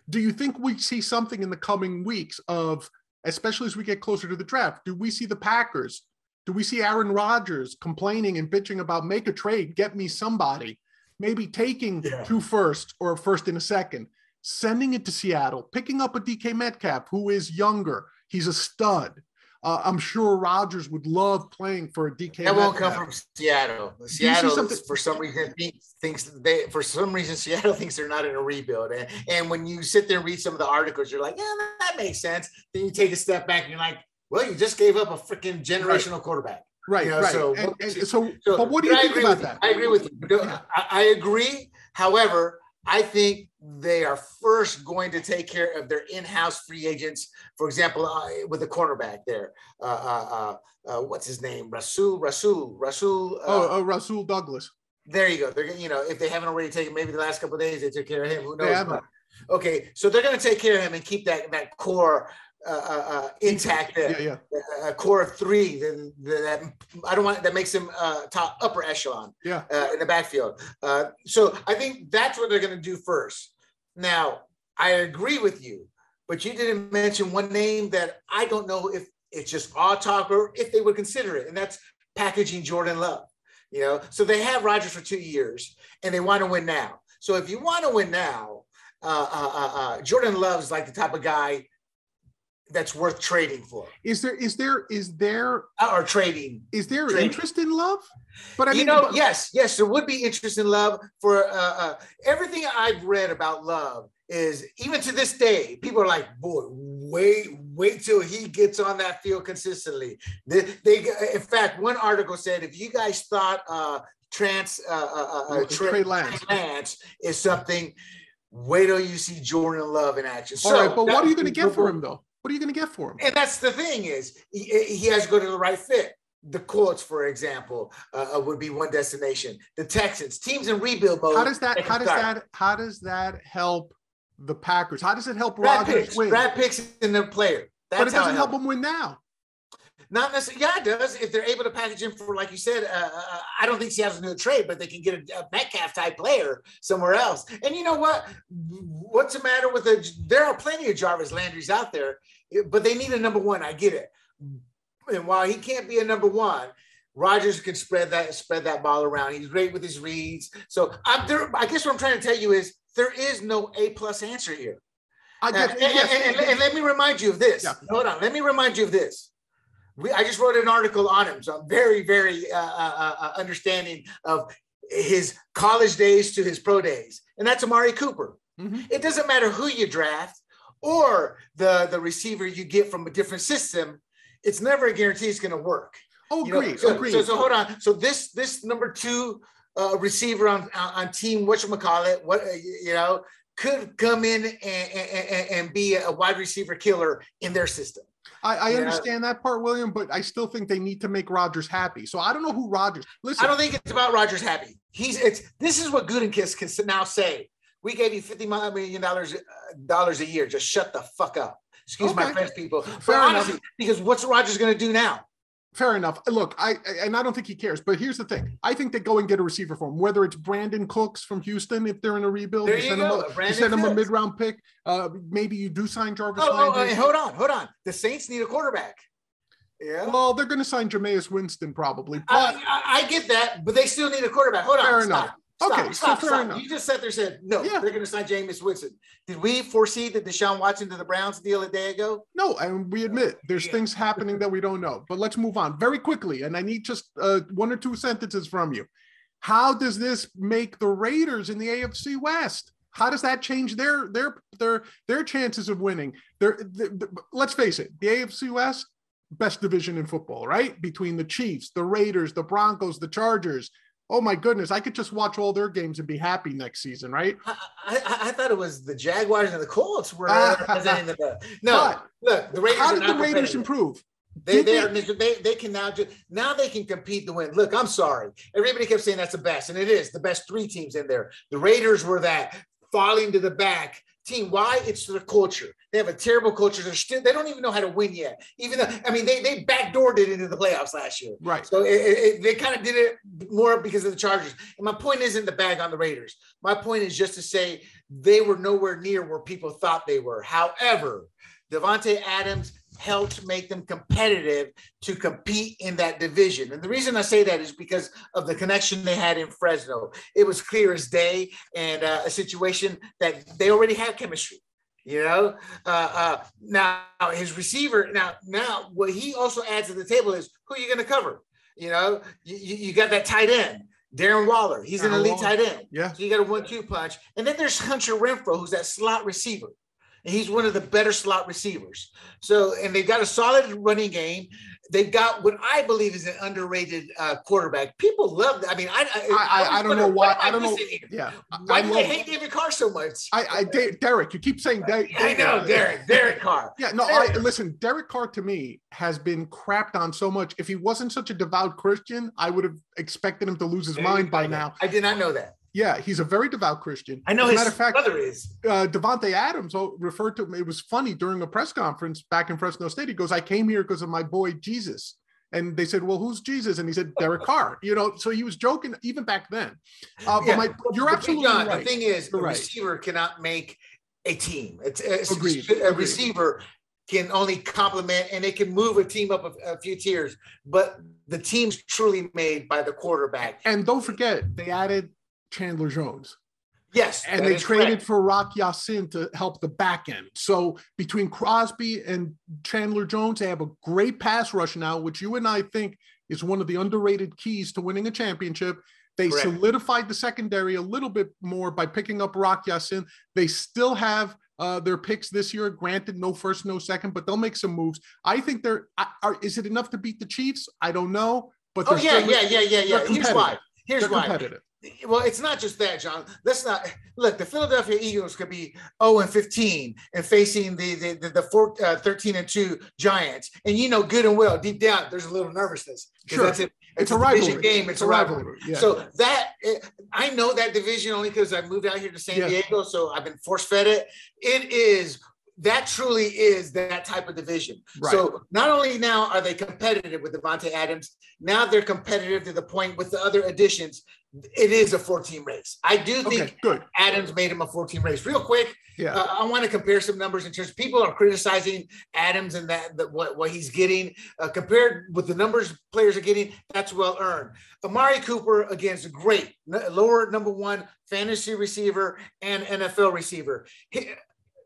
Do you think we see something in the coming weeks of especially as we get closer to the draft? Do we see the Packers? Do we see Aaron Rodgers complaining and bitching about make a trade, get me somebody, maybe taking yeah. two firsts or a first and a second, sending it to Seattle, picking up a D K Metcalf, who is younger. He's a stud. Uh, I'm sure Rodgers would love playing for a D K. That won't come from Seattle. Seattle, is, for some reason, thinks, thinks they. For some reason, Seattle thinks they're not in a rebuild. And, and when you sit there and read some of the articles, you're like, yeah, that makes sense. Then you take a step back and you're like, well, you just gave up a freaking generational right. quarterback. Right, you know, right. So, and, and so, so, but what do you but think about that? You. I agree with you. Yeah. I, I agree. However, I think they are first going to take care of their in-house free agents. For example, uh, with the cornerback there, uh, uh, uh, uh, what's his name? Rasul, Rasul, Rasul. Uh, oh, uh, Rasul Douglas. There you go. They're you know if they haven't already taken, maybe the last couple of days they took care of him. Who knows? Okay, so they're going to take care of him and keep that that core. Uh, uh, intact, there. Yeah, yeah. Uh, core of three. Then that I don't want that makes them uh, top upper echelon. Yeah, uh, in the backfield. Uh, so I think that's what they're going to do first. Now I agree with you, but you didn't mention one name that I don't know if it's just all talk or if they would consider it, and that's packaging Jordan Love. You know, so they have Rodgers for two years, and they want to win now. So if you want to win now, uh, uh, uh, uh, Jordan Love's like the type of guy that's worth trading for. Is there, is there, is there, or trading? Is there trading. interest in Love? But I you mean, know, but- yes, yes, there would be interest in Love for uh, uh, everything I've read about Love. Is even to this day, people are like, boy, wait, wait till he gets on that field consistently. They, they in fact, one article said, if you guys thought uh, trans, uh, uh, uh, tra- Trey Lance. Lance is something, wait till you see Jordan Love in action. All so, right, but what are you going to get for him though? What are you going to get for him? And that's the thing is he, he has to go to the right fit. The Colts, for example, uh, would be one destination. The Texans, teams in rebuild mode. How does that? How does start. that? How does that help the Packers? How does it help Brad Rodgers picks, win? Brad picks in the player. That's but it doesn't it help them win now. Not necessarily. Yeah, it does. If they're able to package him for, like you said, uh, uh, I don't think Seattle's going to trade, but they can get a, a Metcalf type player somewhere else. And you know what? What's the matter with a? There are plenty of Jarvis Landry's out there, but they need a number one. I get it. And while he can't be a number one, Rodgers can spread that spread that ball around. He's great with his reads. So I'm there. I guess what I'm trying to tell you is there is no A plus answer here. I guess, uh, and, yes, and, and, and let me remind you of this. Yeah. Hold on. Let me remind you of this. We, I just wrote an article on him, so I'm very, very uh, uh, understanding of his college days to his pro days, and that's Amari Cooper. Mm-hmm. It doesn't matter who you draft or the, the receiver you get from a different system; it's never a guarantee it's going to work. Oh, you agree, know? So, agree. So, so hold on. So this this number two uh, receiver on on team whatchamacallit, what uh, you know, could come in and, and and be a wide receiver killer in their system. I, I understand yeah. that part, William, but I still think they need to make Rodgers happy. So I don't know who Rodgers. Listen, I don't think it's about Rodgers happy. He's it's this is what Gutekunst can now say. We gave you fifty million dollars uh, dollars a year. Just shut the fuck up. Excuse okay. my French people. Fair but honestly, enough. Because what's Rodgers going to do now? Fair enough. Look, I and I don't think he cares. But here's the thing: I think they go and get a receiver for him, whether it's Brandon Cooks from Houston if they're in a rebuild. There you, you send go. Him a, you send him a mid-round pick. Uh, maybe you do sign Jarvis. Oh, Landry. oh, and hold on, hold on. The Saints need a quarterback. Yeah. Well, they're going to sign Jameis Winston probably. But I, I, I get that, but they still need a quarterback. Hold on. Fair stop, enough. Stop, okay. Stop, so fair stop. Enough. You just sat there and said no. Yeah. They're going to sign Jameis Winston. Did we foresee the Deshaun Watson to the Browns deal a day ago? No, and we admit there's yeah. things happening that we don't know. But let's move on very quickly, and I need just uh, one or two sentences from you. How does this make the Raiders in the A F C West? How does that change their their their their chances of winning? Their, their, their, let's face it, the A F C West, best division in football, right? Between the Chiefs, the Raiders, the Broncos, the Chargers. Oh my goodness, I could just watch all their games and be happy next season, right? I, I, I thought it was the Jaguars and the Colts were representing the no. Look, the Raiders. How did the Raiders improve? They they, are, they they can now do now they can compete to win. Look, I'm sorry, everybody kept saying that's the best, and it is the best three teams in there. The Raiders were that falling to the back team. Why? It's their culture. They have a terrible culture. They're still, they don't even know how to win yet. Even though, I mean, they they backdoored it into the playoffs last year. Right. So it, it, they kind of did it more because of the Chargers. And my point isn't the bag on the Raiders. My point is just to say they were nowhere near where people thought they were. However, Davante Adams helped make them competitive to compete in that division. And the reason I say that is because of the connection they had in Fresno. It was clear as day, and uh, a situation that they already had chemistry, you know. Uh, uh, now his receiver, now, now what he also adds to the table is who are you going to cover? You know, you, you got that tight end. Darren Waller, he's Darren an elite Waller. tight end. Yeah. So you got a one two punch. And then there's Hunter Renfrow, who's that slot receiver. And he's one of the better slot receivers. So, and they've got a solid running game. They've got what I believe is an underrated uh, quarterback. People love that. I mean, I I, I, I don't know why. I don't know. Yeah. Why I do love, they hate David Carr so much? I, I De- Derek, you keep saying Derek. I know, Derek. Derek Carr. Yeah, no, I, listen, Derek Carr to me has been crapped on so much. If he wasn't such a devout Christian, I would have expected him to lose his Derek mind by now. I did not know that. Yeah, he's a very devout Christian. I know. As a matter of fact, brother is. Uh, Davante Adams referred to him. It was funny during a press conference back in Fresno State. He goes, "I came here because of my boy Jesus," and they said, "Well, who's Jesus?" And he said, "Derek Carr." You know, so he was joking even back then. Uh, yeah. But my, you're absolutely John, right. The thing is, you're a receiver right. cannot make a team. It's, it's Agreed. a Agreed. receiver. Can only complement, and it can move a team up a, a few tiers. But the team's truly made by the quarterback. And don't forget, they added Chandler Jones. Yes. And they traded correct. for Rock Yassin to help the back end. So between Crosby and Chandler Jones, they have a great pass rush now, which you and I think is one of the underrated keys to winning a championship. They correct. solidified the secondary a little bit more by picking up Rock Yassin. They still have Uh, their picks this year, granted, no first, no second, but they'll make some moves. I think they're – is it enough to beat the Chiefs? I don't know. But oh, yeah, yeah, yeah, yeah, yeah. Here's why. Here's why. Well, it's not just that, John. Let's not – look, the Philadelphia Eagles could be oh and fifteen and facing the the the, the four, uh, thirteen and two Giants. And you know good and well, deep down, there's a little nervousness. Sure. That's it. It's, it's a rivalry game. It's a rivalry. rivalry. Yeah. So that I know that division only because I moved out here to San yeah. Diego. So I've been force fed it. It is that truly is that type of division. Right. So not only now are they competitive with Davante Adams, now they're competitive to the point with the other additions. It is a four-team race. I do think okay, good. Adams made him a four-team race. Real quick, yeah. uh, I want to compare some numbers in terms. People are criticizing Adams and that, that what, what he's getting uh, compared with the numbers players are getting. That's well earned. Amari Cooper against great n- lower number one fantasy receiver and N F L receiver. He,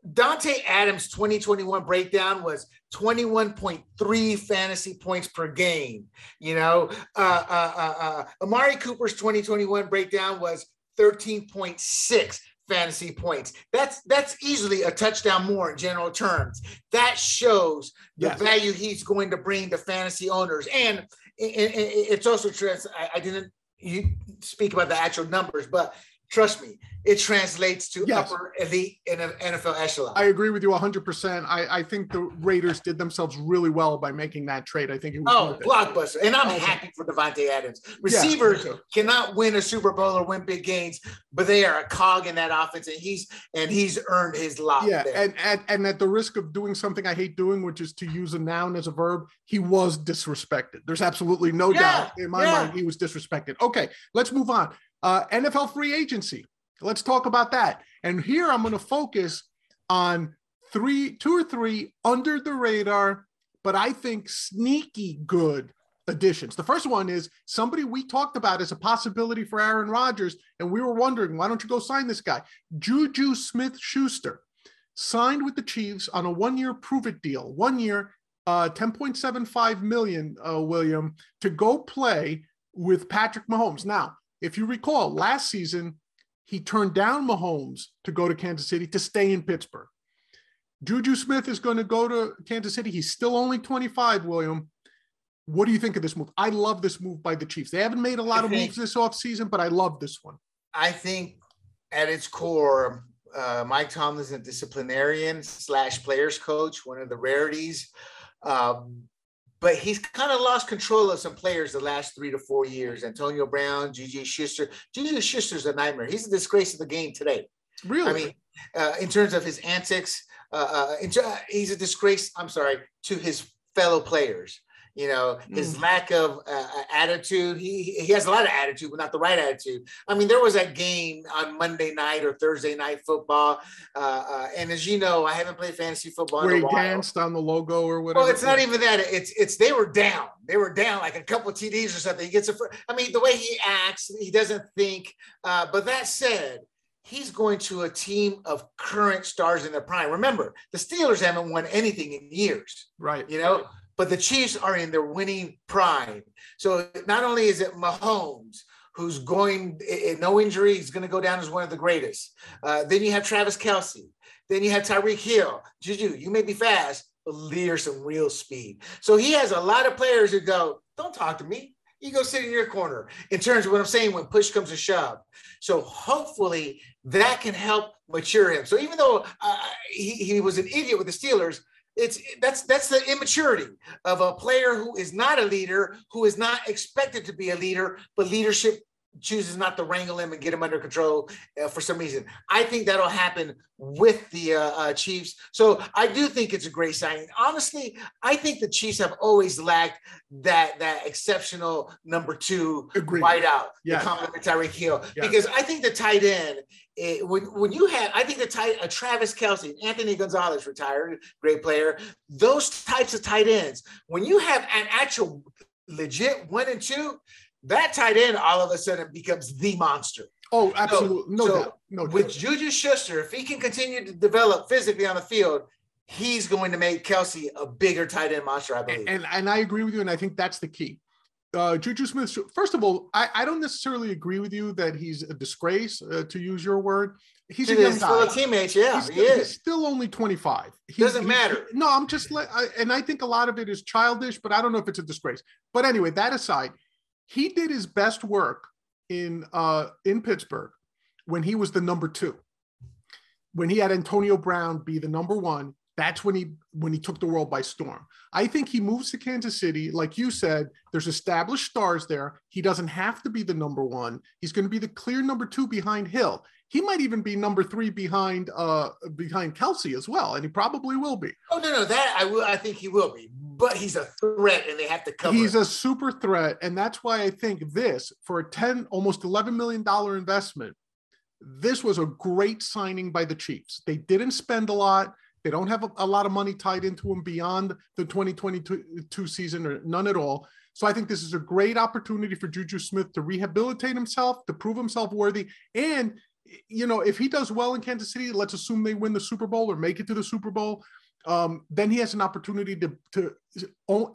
Davante Adams' twenty twenty-one breakdown was twenty-one point three fantasy points per game. You know, uh, uh, uh, uh, Amari Cooper's twenty twenty-one breakdown was thirteen point six fantasy points. That's that's easily a touchdown more in general terms. That shows the yes. value he's going to bring to fantasy owners. And it, it, it's also true. I, I didn't you speak about the actual numbers, but trust me, it translates to yes. upper elite in an N F L echelon. I agree with you one hundred percent. I, I think the Raiders did themselves really well by making that trade. I think it was oh, blockbuster. And I'm happy for Davante Adams. Receivers yeah, cannot win a Super Bowl or win big games, but they are a cog in that offense, and he's and he's earned his lot. Yeah, there. And, and, and at the risk of doing something I hate doing, which is to use a noun as a verb, he was disrespected. There's absolutely no yeah, doubt in my yeah. mind he was disrespected. Okay, let's move on. Uh, N F L free agency. Let's talk about that. And here I'm going to focus on three, two or three under the radar, but I think sneaky good additions. The first one is somebody we talked about as a possibility for Aaron Rodgers, and we were wondering, why don't you go sign this guy? Juju Smith-Schuster signed with the Chiefs on a one-year prove-it deal. One year, uh, ten point seven five million dollars, uh, William, to go play with Patrick Mahomes. Now, if you recall, last season, he turned down Mahomes to go to Kansas City to stay in Pittsburgh. Juju Smith is going to go to Kansas City. He's still only twenty-five, William. What do you think of this move? I love this move by the Chiefs. They haven't made a lot I of think, moves this offseason, but I love this one. I think at its core, uh, Mike Tomlin's a disciplinarian slash players coach, one of the rarities. Um But he's kind of lost control of some players the last three to four years. Antonio Brown, Juju Schuster. Juju Schuster's a nightmare. He's a disgrace of the game today. Really? I mean, uh, in terms of his antics, uh, uh, he's a disgrace, I'm sorry, to his fellow players. you know, his mm. lack of uh, attitude. He he has a lot of attitude, but not the right attitude. I mean, there was that game on Monday night or Thursday night football. Uh, uh, and as you know, I haven't played fantasy football where in a while. He danced on the logo or whatever. Well, it's not even that. It's, it's they were down. They were down like a couple of T Ds or something. He gets a, I mean, the way he acts, he doesn't think. Uh, but that said, he's going to a team of current stars in their prime. Remember, the Steelers haven't won anything in years, right? You know, but the Chiefs are in their winning prime. So not only is it Mahomes, who's going, no injury, he's going to go down as one of the greatest. Uh, then you have Travis Kelce. Then you have Tyreek Hill. Juju, you may be fast, but there's some real speed. So he has a lot of players who go, don't talk to me. You go sit in your corner in terms of what I'm saying when push comes to shove. So hopefully that can help mature him. So even though uh, he, he was an idiot with the Steelers, it's that's that's the immaturity of a player who is not a leader, who is not expected to be a leader, but leadership chooses not to wrangle him and get him under control uh, for some reason. I think that'll happen with the uh, uh, Chiefs. So I do think it's a great signing. Honestly, I think the Chiefs have always lacked that that exceptional number two wideout, yeah. the compliment Tyreek Hill, yeah. because I think the tight end, it, when when you have, I think the tight a Travis Kelce, Anthony Gonzalez retired, great player. Those types of tight ends, when you have an actual legit one and two, that tight end all of a sudden becomes the monster. Oh, absolutely. No, so, no doubt. No doubt. With Juju Schuster, if he can continue to develop physically on the field, he's going to make Kelce a bigger tight end monster, I believe. And, and, and I agree with you, and I think that's the key. Uh, Juju Smith, first of all, I, I don't necessarily agree with you that he's a disgrace, uh, to use your word. He's a young guy. Still a teammate, yeah, he's, he still, is. He's still only twenty-five. He, Doesn't he, matter. He, no, I'm just, let, I, and I think a lot of it is childish, but I don't know if it's a disgrace. But anyway, that aside, he did his best work in uh, in Pittsburgh when he was the number two. When he had Antonio Brown be the number one, that's when he when he took the world by storm. I think he moves to Kansas City. Like you said, there's established stars there. He doesn't have to be the number one. He's going to be the clear number two behind Hill. He might even be number three behind uh, behind Kelce as well, and he probably will be. Oh, no, no, that I will. I think he will be, but he's a threat, and they have to cover He's him. A super threat, and that's why I think this, for a ten, almost eleven million dollars investment, this was a great signing by the Chiefs. They didn't spend a lot. They don't have a, a lot of money tied into him beyond the twenty twenty-two season, or none at all. So I think this is a great opportunity for Juju Smith to rehabilitate himself, to prove himself worthy, and you know, if he does well in Kansas City, let's assume they win the Super Bowl or make it to the Super Bowl, um, then he has an opportunity to, to,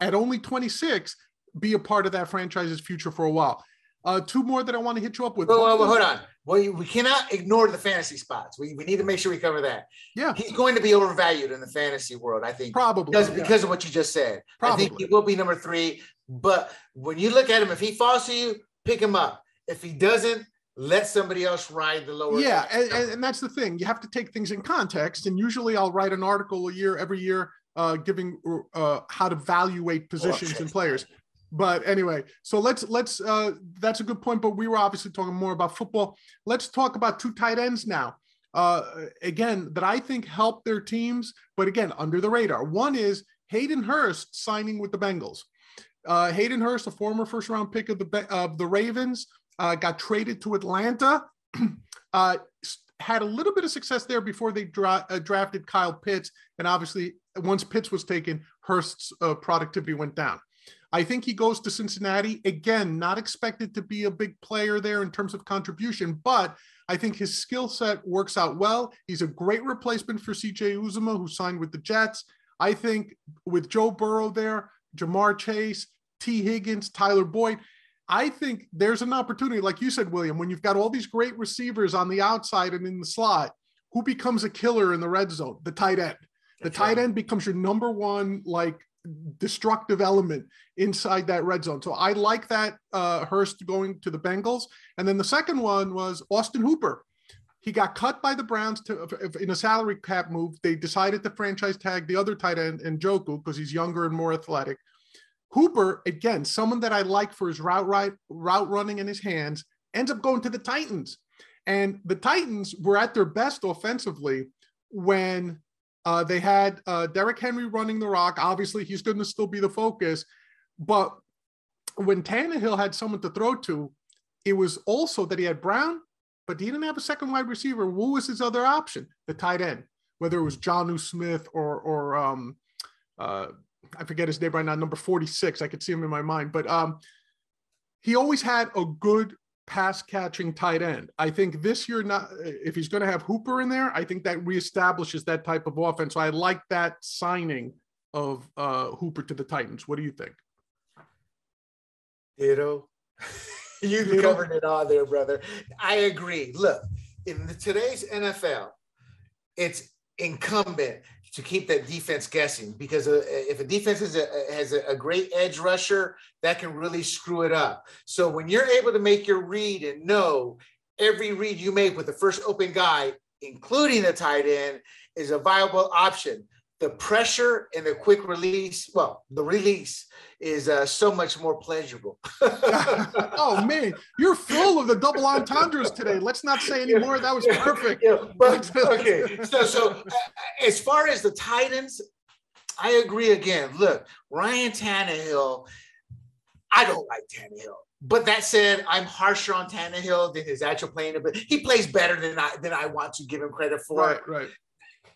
at only twenty-six, be a part of that franchise's future for a while. Uh, two more that I want to hit you up with. Whoa, whoa, whoa, hold on. Well, we cannot ignore the fantasy spots. We we need to make sure we cover that. Yeah. He's going to be overvalued in the fantasy world, I think. Probably. Because, yeah. because of what you just said. Probably. I think he will be number three. But when you look at him, if he falls to you, pick him up. If he doesn't, let somebody else ride the lower. Yeah, and, and that's the thing. You have to take things in context. And usually I'll write an article a year, every year, uh, giving uh, how to evaluate positions oh. and players. But anyway, so let's, let's uh, that's a good point. But we were obviously talking more about football. Let's talk about two tight ends now. Uh, again, that I think help their teams, but again, under the radar. One is Hayden Hurst signing with the Bengals. Uh, Hayden Hurst, a former first round pick of the, of the Ravens, Uh, got traded to Atlanta, uh, had a little bit of success there before they dra- uh, drafted Kyle Pitts. And obviously, once Pitts was taken, Hurst's uh, productivity went down. I think he goes to Cincinnati. Again, not expected to be a big player there in terms of contribution, but I think his skill set works out well. He's a great replacement for C J Uzomah, who signed with the Jets. I think with Joe Burrow there, Jamar Chase, T. Higgins, Tyler Boyd, I think there's an opportunity, like you said, William, when you've got all these great receivers on the outside and in the slot, who becomes a killer in the red zone? The tight end. The That's tight right. end becomes your number one, like, destructive element inside that red zone. So I like that uh, Hurst going to the Bengals. And then the second one was Austin Hooper. He got cut by the Browns to, in a salary cap move. They decided to franchise tag the other tight end, Njoku, because he's younger and more athletic. Hooper, again, someone that I like for his route right, route running and his hands, ends up going to the Titans. And the Titans were at their best offensively when uh, they had uh, Derrick Henry running the rock. Obviously, he's going to still be the focus. But when Tannehill had someone to throw to, it was also that he had Brown, but he didn't have a second wide receiver. What was his other option? The tight end, whether it was Jonnu Smith or, or um, uh, I forget his name right now, number forty-six. I could see him in my mind. But um, he always had a good pass-catching tight end. I think this year, not if he's going to have Hooper in there, I think that reestablishes that type of offense. So I like that signing of uh, Hooper to the Titans. What do you think? Ditto. You Ditto. Covered it all there, brother. I agree. Look, in the, today's N F L, it's incumbent to keep that defense guessing, because if a defense is a, has a great edge rusher, that can really screw it up. So when you're able to make your read and know every read you make with the first open guy, including the tight end, is a viable option. The pressure and the quick release, well, the release is uh, so much more pleasurable. Oh, man, you're full of the double entendres today. Let's not say any more. That was perfect. Yeah, but, okay, so, so uh, as far as the Titans, I agree again. Look, Ryan Tannehill, I don't like Tannehill. But that said, I'm harsher on Tannehill than his actual playing. But he plays better than I, than I want to give him credit for. Right, right.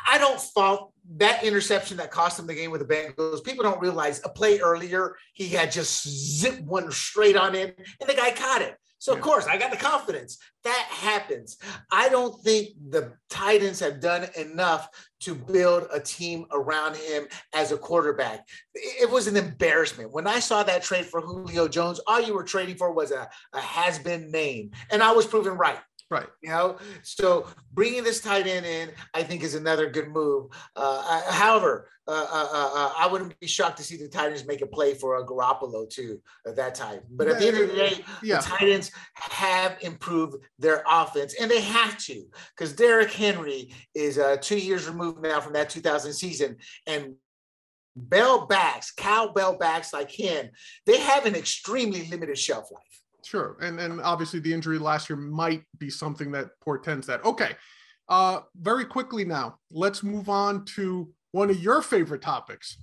I don't fault that interception that cost him the game with the Bengals. People don't realize a play earlier, he had just zipped one straight on in, and the guy caught it. So, of course, I got the confidence. That happens. I don't think the Titans have done enough to build a team around him as a quarterback. It was an embarrassment. When I saw that trade for Julio Jones, all you were trading for was a, a has-been name, and I was proven right. Right. You know, so bringing this tight end in, I think, is another good move. Uh, I, however, uh, uh, uh, I wouldn't be shocked to see the Titans make a play for a Garoppolo, too, of that type. But at the end of the day, yeah. The Titans have improved their offense, and they have to, because Derrick Henry is uh, two years removed now from that two thousand season, and bell backs, cowbell backs like him, they have an extremely limited shelf life. Sure. And and obviously the injury last year might be something that portends that. Okay. Uh, very quickly now, let's move on to one of your favorite topics.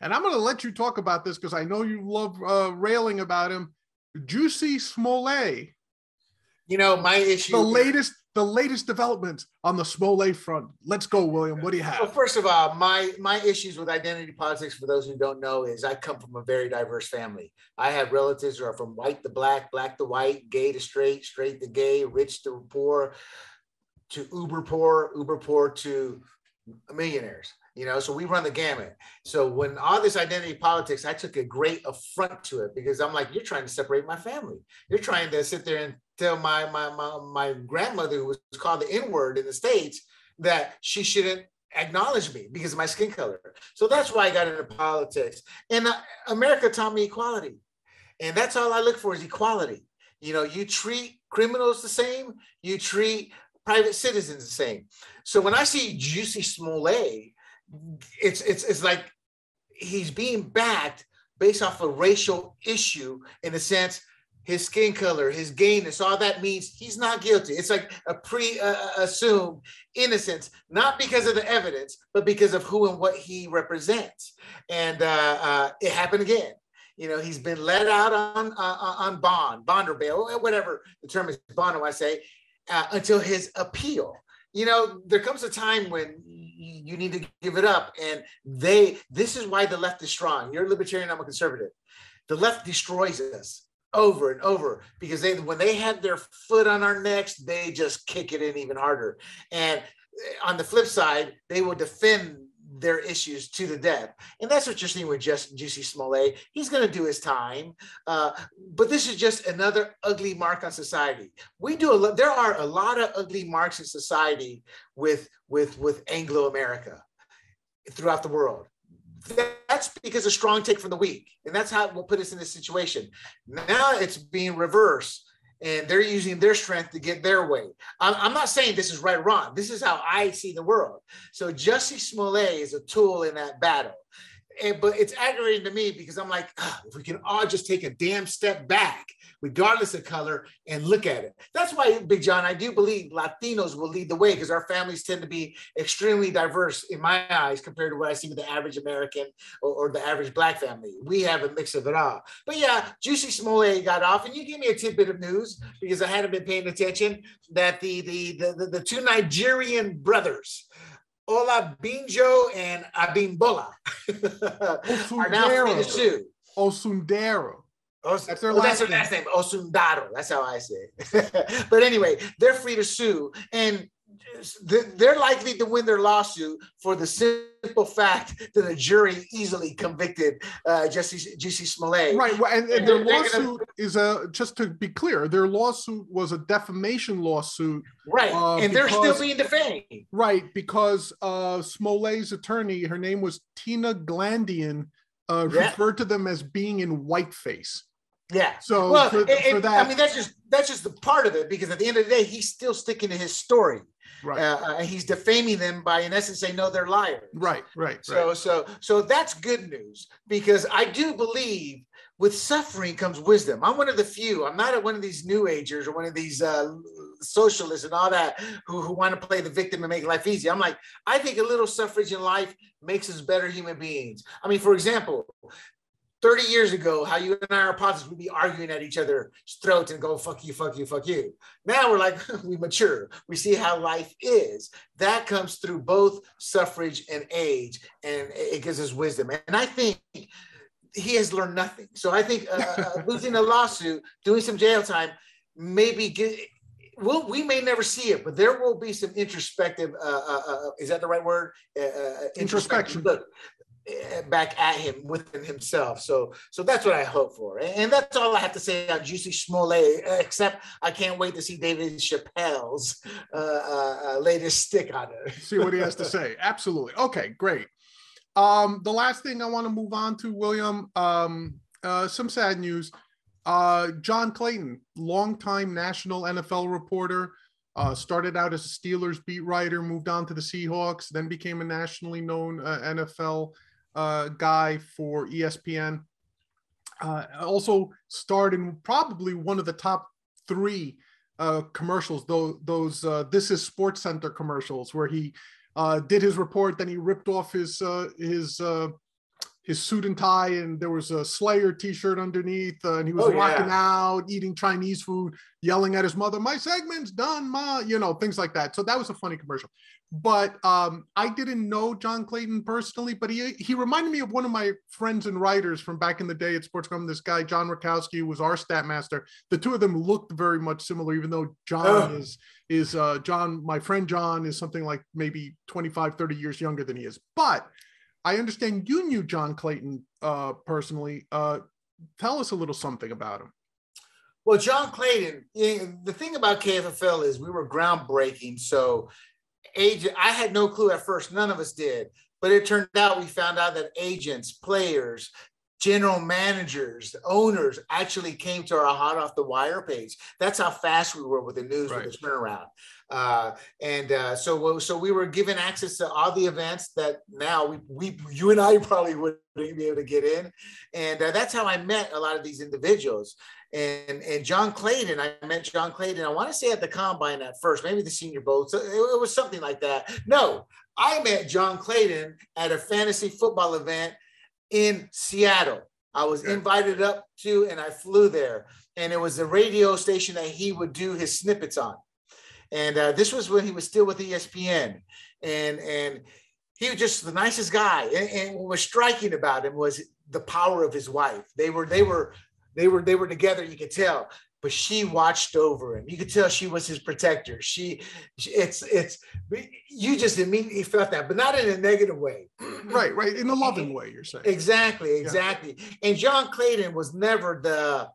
And I'm going to let you talk about this because I know you love uh, railing about him. Jussie Smollett. You know, my issue. The latest, the latest developments on the Smollett front. Let's go, William. What do you have? Well, first of all, my my issues with identity politics, for those who don't know, is I come from a very diverse family. I have relatives who are from white to black, black to white, gay to straight, straight to gay, rich to poor, to uber poor, uber poor to millionaires. You know, so we run the gamut. So when all this identity politics, I took a great affront to it, because I'm like, you're trying to separate my family. You're trying to sit there and tell my my my, my grandmother, who was called the N-word in the States, that she shouldn't acknowledge me because of my skin color. So that's why I got into politics. And uh, America taught me equality. And that's all I look for, is equality. You know, you treat criminals the same. You treat private citizens the same. So when I see Jussie Smollett, It's it's it's like he's being backed based off a racial issue, in the sense his skin color, his gayness, all that means he's not guilty. It's like a pre-assumed uh, innocence, not because of the evidence, but because of who and what he represents. And uh, uh, it happened again. You know, he's been let out on uh, on bond, bond or bail, whatever the term is, bond, I say, uh, until his appeal. You know, there comes a time when you need to give it up. And they, this is why the left is strong. You're a libertarian, I'm a conservative. The left destroys us over and over, because they, when they had their foot on our necks, they just kick it in even harder. And on the flip side, they will defend their issues to the death. And that's what you're seeing with just Jussie Smollett. He's going to do his time. Uh, but this is just another ugly mark on society. We do a lot. There are a lot of ugly marks in society with, with, with Anglo-America throughout the world. That's because a strong take from the weak. And that's how it will put us in this situation. Now it's being reversed, and they're using their strength to get their way. I'm, I'm not saying this is right or wrong. This is how I see the world. So Jussie Smollett is a tool in that battle. And, but it's aggravating to me because I'm like, ah, if we can all just take a damn step back, regardless of color, and look at it. That's why, Big John, I do believe Latinos will lead the way because our families tend to be extremely diverse in my eyes compared to what I see with the average American or, or the average Black family. We have a mix of it all. But yeah, Jussie Smollett got off, and you gave me a tidbit of news because I hadn't been paying attention that the the the, the, the two Nigerian brothers, Ola Binjo and Abimbola, are now finished too. Osundairo. Os- that's their, oh, last, that's their name. last name. Osundairo. That's how I say it. But anyway, they're free to sue, and they're likely to win their lawsuit for the simple fact that a jury easily convicted uh, Jussie Jussie Smollett. Right. Well, and, and their lawsuit gonna... is a, just to be clear, their lawsuit was a defamation lawsuit. Right. Uh, and because, they're still being defamed. Right. Because uh, Smollett's attorney, her name was Tina Glandian, uh, yeah. referred to them as being in whiteface. Yeah. So well, for, it, for that, I mean, that's just that's just the part of it, because at the end of the day, he's still sticking to his story. Right. Uh, and he's defaming them by, in essence, saying, no, they're liars. Right. Right. So, right. so, so that's good news, because I do believe with suffering comes wisdom. I'm one of the few. I'm not one of these new agers or one of these uh, socialists and all that who, who want to play the victim and make life easy. I'm like, I think a little suffrage in life makes us better human beings. I mean, for example, thirty years ago, how you and I are apostles, we'd be arguing at each other's throats and go, fuck you, fuck you, fuck you. Now we're like, we mature. We see how life is. That comes through both suffrage and age, and it gives us wisdom. And I think he has learned nothing. So I think uh, losing a lawsuit, doing some jail time, maybe get, we'll, we may never see it, but there will be some introspective, uh, uh, uh, is that the right word? Uh, uh, introspection. Look. Back at him within himself. So so that's what I hope for. And that's all I have to say on Jussie Smollett, except I can't wait to see David Chappelle's uh, uh, latest stick on it. See what he has to say. Absolutely. Okay, great. Um, the last thing I want to move on to, William, um, uh, some sad news. Uh, John Clayton, longtime national N F L reporter, Uh, started out as a Steelers beat writer, moved on to the Seahawks, then became a nationally known uh, N F L uh, guy for E S P N. Uh, also starred in probably one of the top three uh, commercials, those, those uh, This Is Sports Center commercials, where he uh, did his report, then he ripped off his uh, his uh, his suit and tie, and there was a Slayer t-shirt underneath, uh, and he was oh, walking yeah. out, eating Chinese food, yelling at his mother, my segment's done, ma, you know, things like that. So that was a funny commercial. But um, I didn't know John Clayton personally, but he he reminded me of one of my friends and writers from back in the day at SportsCom, this guy, John Rakowski, who was our stat master. The two of them looked very much similar, even though John oh. is, is uh, John, my friend John is something like maybe twenty-five, thirty years younger than he is. But I understand you knew John Clayton uh, personally. Uh, tell us a little something about him. Well, John Clayton, the thing about K F F L is we were groundbreaking. So agent, I had no clue at first. None of us did. But it turned out we found out that agents, players, general managers, owners actually came to our hot off the wire page. That's how fast we were with the news, right, with the turnaround. Uh, and uh, so, so we were given access to all the events that now we, we you and I probably wouldn't be able to get in. And uh, that's how I met a lot of these individuals. And and John Clayton, I met John Clayton, I want to say at the Combine at first, maybe the Senior Bowl. So it, it was something like that. No, I met John Clayton at a fantasy football event in Seattle. I was invited up to, and I flew there. And it was the radio station that he would do his snippets on. And uh, this was when he was still with E S P N. And and he was just the nicest guy. And, and what was striking about him was the power of his wife. They were, they were, they were, they were together, you could tell, but she watched over him. You could tell she was his protector. She, it's, it's, you just immediately felt that, but not in a negative way. Right, right. In a loving way, you're saying. Exactly, exactly. Yeah. And John Clayton was never the,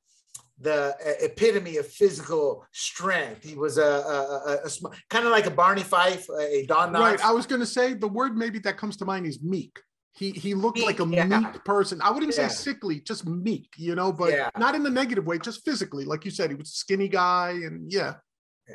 the epitome of physical strength. He was a, a, a, a sm- kind of like a Barney Fife, a Don Knotts. Right, I was going to say the word maybe that comes to mind is meek. He he looked meek, like a yeah. meek person. I wouldn't yeah. say sickly, just meek, you know, but yeah. not in the negative way, just physically. Like you said, he was a skinny guy, and yeah.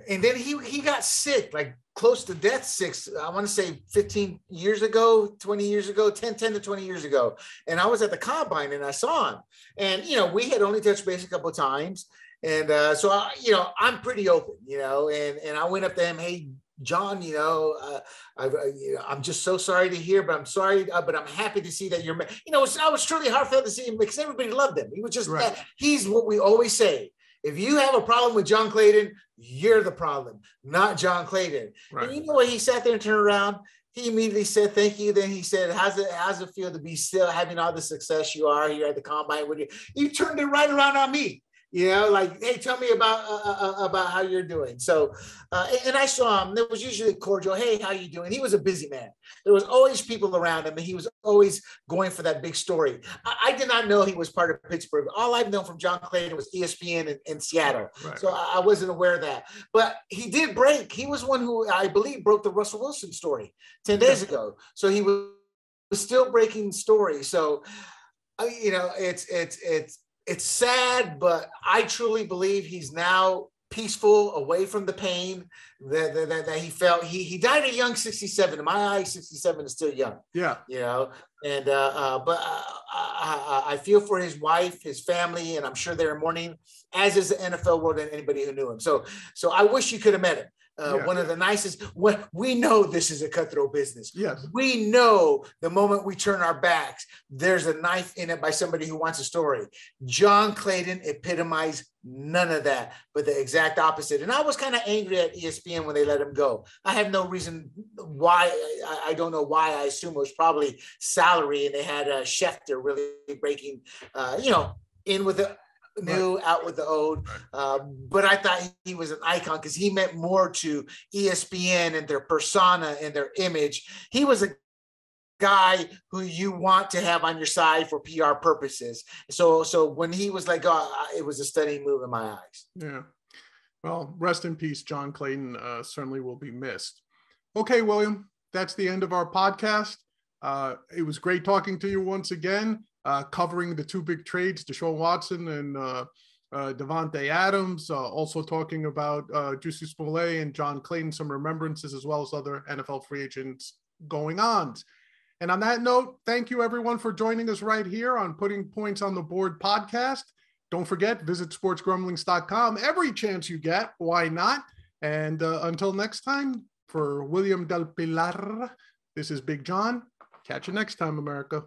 And then he he got sick, like close to death sick. I want to say fifteen years ago, twenty years ago, ten, ten to twenty years ago. And I was at the combine and I saw him. And, you know, we had only touched base a couple of times. And uh, so, I, you know, I'm pretty open, you know, and, and I went up to him, hey, John, you know, uh, I, I, you know, I'm just so sorry to hear, but I'm sorry, uh, but I'm happy to see that you're, you know, I was truly heartfelt to see him because everybody loved him. He was just, right. uh, he's what we always say. If you have a problem with John Clayton, you're the problem, not John Clayton. Right. And you know what? He sat there and turned around. He immediately said, thank you. Then he said, how's it, how's it feel to be still having all the success you are here at the combine? With you? You turned it right around on me. You know, like, hey, tell me about uh, uh, about how you're doing. So, uh, and I saw him. There was usually cordial. Hey, how you doing? He was a busy man. There was always people around him, and he was always going for that big story. I, I did not know he was part of Pittsburgh. All I've known from John Clayton was E S P N and, and Seattle. Right. So I, I wasn't aware of that. But he did break. He was one who I believe broke the Russell Wilson story ten days ago. So he was still breaking stories. So, you know, it's it's it's. It's sad, but I truly believe he's now peaceful, away from the pain that, that, that he felt. He he died at young sixty-seven. In my eyes, sixty-seven is still young. Yeah, you know. And uh, uh, but I, I, I feel for his wife, his family, and I'm sure they're in mourning, as is the N F L world and anybody who knew him. So so I wish you could have met him. Uh, yeah. One of the nicest. What we know, this is a cutthroat business. Yes, we know the moment we turn our backs, there's a knife in it by somebody who wants a story. John Clayton epitomized none of that, but the exact opposite. And I was kind of angry at E S P N when they let him go. I have no reason why. I, I don't know why. I assume it was probably salary, and they had a Schefter really breaking, uh, you know, in with the new, out with the old. Uh, but I thought he was an icon because he meant more to E S P N and their persona and their image. He was a guy who you want to have on your side for P R purposes. So so when he was like, oh, it was a stunning move in my eyes. Yeah. Well, rest in peace, John Clayton. Uh, certainly will be missed. Okay, William, that's the end of our podcast. Uh, it was great talking to you once again. Uh, covering the two big trades, Deshaun Watson and uh, uh, Davante Adams, uh, also talking about uh, Jussie Smollett and John Clayton, some remembrances, as well as other N F L free agents going on. And on that note, thank you everyone for joining us right here on Putting Points on the Board podcast. Don't forget, visit sports grumblings dot com every chance you get. Why not? And uh, until next time, for William Del Pilar, this is Big John. Catch you next time, America.